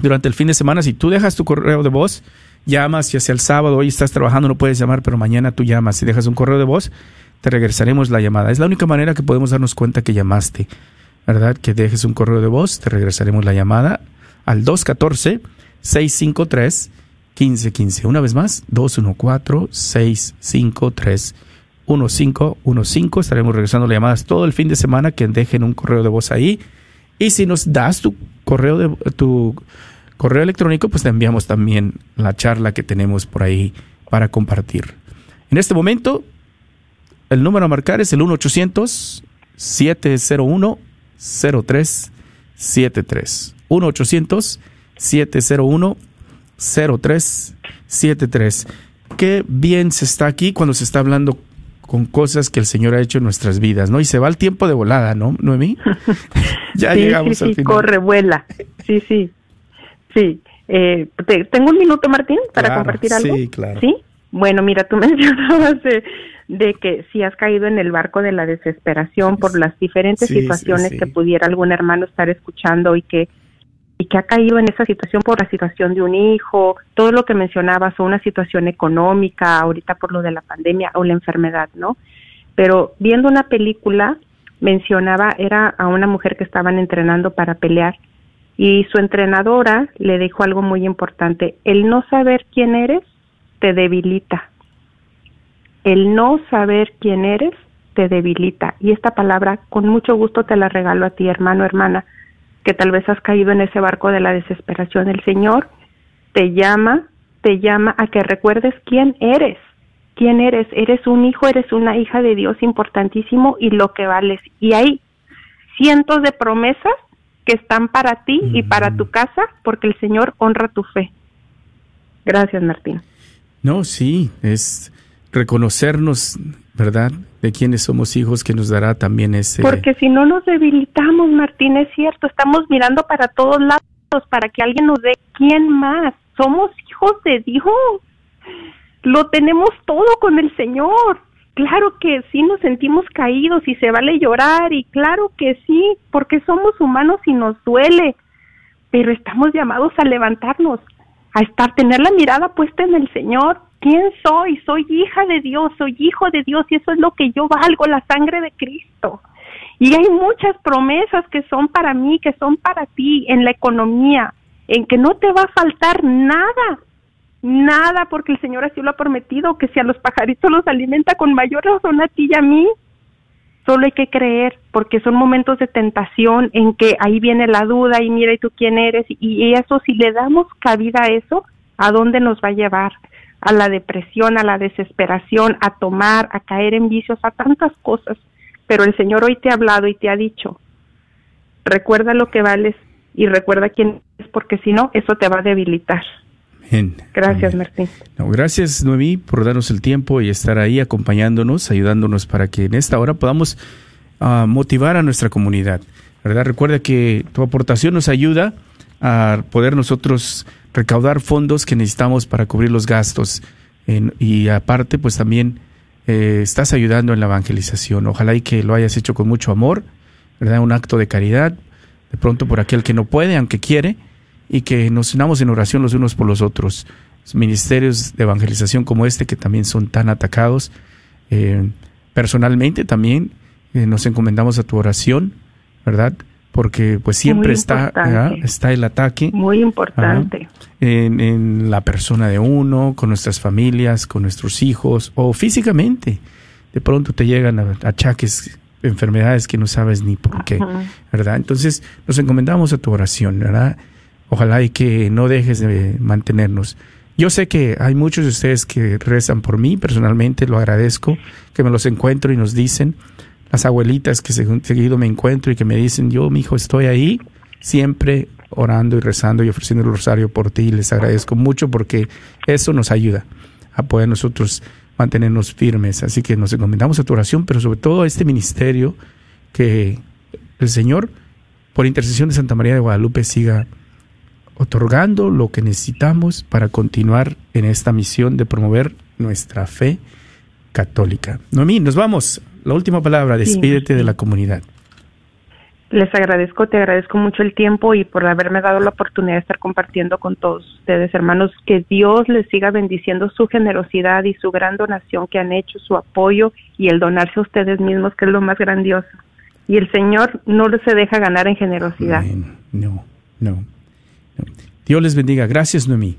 Durante el fin de semana, si tú dejas tu correo de voz, llamas, y hacia el sábado, hoy estás trabajando, no puedes llamar, pero mañana tú llamas. Si dejas un correo de voz, te regresaremos la llamada. Es la única manera que podemos darnos cuenta que llamaste, ¿verdad? Que dejes un correo de voz, te regresaremos la llamada al 214-653-1515. Una vez más, 214-653-1515. 1515, estaremos regresando las llamadas todo el fin de semana, que dejen un correo de voz ahí, y si nos das tu correo electrónico, pues te enviamos también la charla que tenemos por ahí para compartir. En este momento, el número a marcar es el 1-800-701-0373. 1-800-701-0373. Qué bien se está aquí cuando se está hablando con cosas que el Señor ha hecho en nuestras vidas, ¿no? Y se va el tiempo de volada, ¿no, Noemí? Ya sí, llegamos al final. Corre, vuela. Sí, sí. Sí. ¿Tengo un minuto, Martín, para compartir algo? Sí, claro. ¿Sí? Bueno, mira, tú mencionabas de que si has caído en el barco de la desesperación por las diferentes situaciones que pudiera algún hermano estar escuchando y que ha caído en esa situación por la situación de un hijo, todo lo que mencionabas, o una situación económica, ahorita por lo de la pandemia o la enfermedad, ¿no? Pero viendo una película, mencionaba, era a una mujer que estaban entrenando para pelear y su entrenadora le dijo algo muy importante: el no saber quién eres te debilita. El no saber quién eres te debilita. Y esta palabra con mucho gusto te la regalo a ti, hermano, hermana, que tal vez has caído en ese barco de la desesperación. El Señor te llama a que recuerdes quién eres. ¿Quién eres? Eres un hijo, eres una hija de Dios importantísimo y lo que vales. Y hay cientos de promesas que están para ti y para tu casa, porque el Señor honra tu fe. Gracias, Martín. No, sí, es reconocernos, ¿verdad?, de quienes somos hijos, que nos dará también ese... Porque si no nos debilitamos, Martín, es cierto, estamos mirando para todos lados para que alguien nos dé quién más. Somos hijos de Dios, lo tenemos todo con el Señor. Claro que sí nos sentimos caídos y se vale llorar, y claro que sí, porque somos humanos y nos duele, pero estamos llamados a levantarnos, tener la mirada puesta en el Señor. ¿Quién soy? Soy hija de Dios, soy hijo de Dios, y eso es lo que yo valgo, la sangre de Cristo. Y hay muchas promesas que son para mí, que son para ti, en la economía, en que no te va a faltar nada, nada, porque el Señor así lo ha prometido, que si a los pajaritos los alimenta, con mayor razón a ti y a mí. Solo hay que creer, porque son momentos de tentación en que ahí viene la duda, y mira, ¿y tú quién eres? Y eso, si le damos cabida a eso, ¿a dónde nos va a llevar? A la depresión, a la desesperación, a tomar, a caer en vicios, a tantas cosas. Pero el Señor hoy te ha hablado y te ha dicho: recuerda lo que vales y recuerda quién es, porque si no, eso te va a debilitar. Bien. Gracias, Martín. No, gracias, Noemí, por darnos el tiempo y estar ahí acompañándonos, ayudándonos para que en esta hora podamos motivar a nuestra comunidad, ¿verdad? Recuerda que tu aportación nos ayuda a poder nosotros recaudar fondos que necesitamos para cubrir los gastos, y aparte pues también estás ayudando en la evangelización. Ojalá y que lo hayas hecho con mucho amor, ¿verdad? Un acto de caridad, de pronto, por aquel que no puede, aunque quiere, y que nos unamos en oración los unos por los otros. Los ministerios de evangelización como este, que también son tan atacados, personalmente también nos encomendamos a tu oración, ¿verdad? Porque pues siempre está el ataque. Muy importante. En la persona de uno, con nuestras familias, con nuestros hijos, o físicamente. De pronto te llegan achaques, enfermedades que no sabes ni por qué, ¿verdad? Entonces nos encomendamos a tu oración, ¿verdad? Ojalá y que no dejes de mantenernos. Yo sé que hay muchos de ustedes que rezan por mí, personalmente lo agradezco, que me los encuentro y nos dicen... Las abuelitas que seguido me encuentro y que me dicen: yo, mi hijo, estoy ahí siempre orando y rezando y ofreciendo el rosario por ti. Y les agradezco mucho, porque eso nos ayuda a poder nosotros mantenernos firmes. Así que nos encomendamos a tu oración, pero sobre todo a este ministerio, que el Señor, por intercesión de Santa María de Guadalupe, siga otorgando lo que necesitamos para continuar en esta misión de promover nuestra fe católica. Noemí, nos vamos. La última palabra, despídete de la comunidad. Les agradezco, te agradezco mucho el tiempo y por haberme dado la oportunidad de estar compartiendo con todos ustedes, hermanos. Que Dios les siga bendiciendo su generosidad y su gran donación que han hecho, su apoyo y el donarse a ustedes mismos, que es lo más grandioso. Y el Señor no se deja ganar en generosidad. No, no, no. Dios les bendiga. Gracias, Noemí.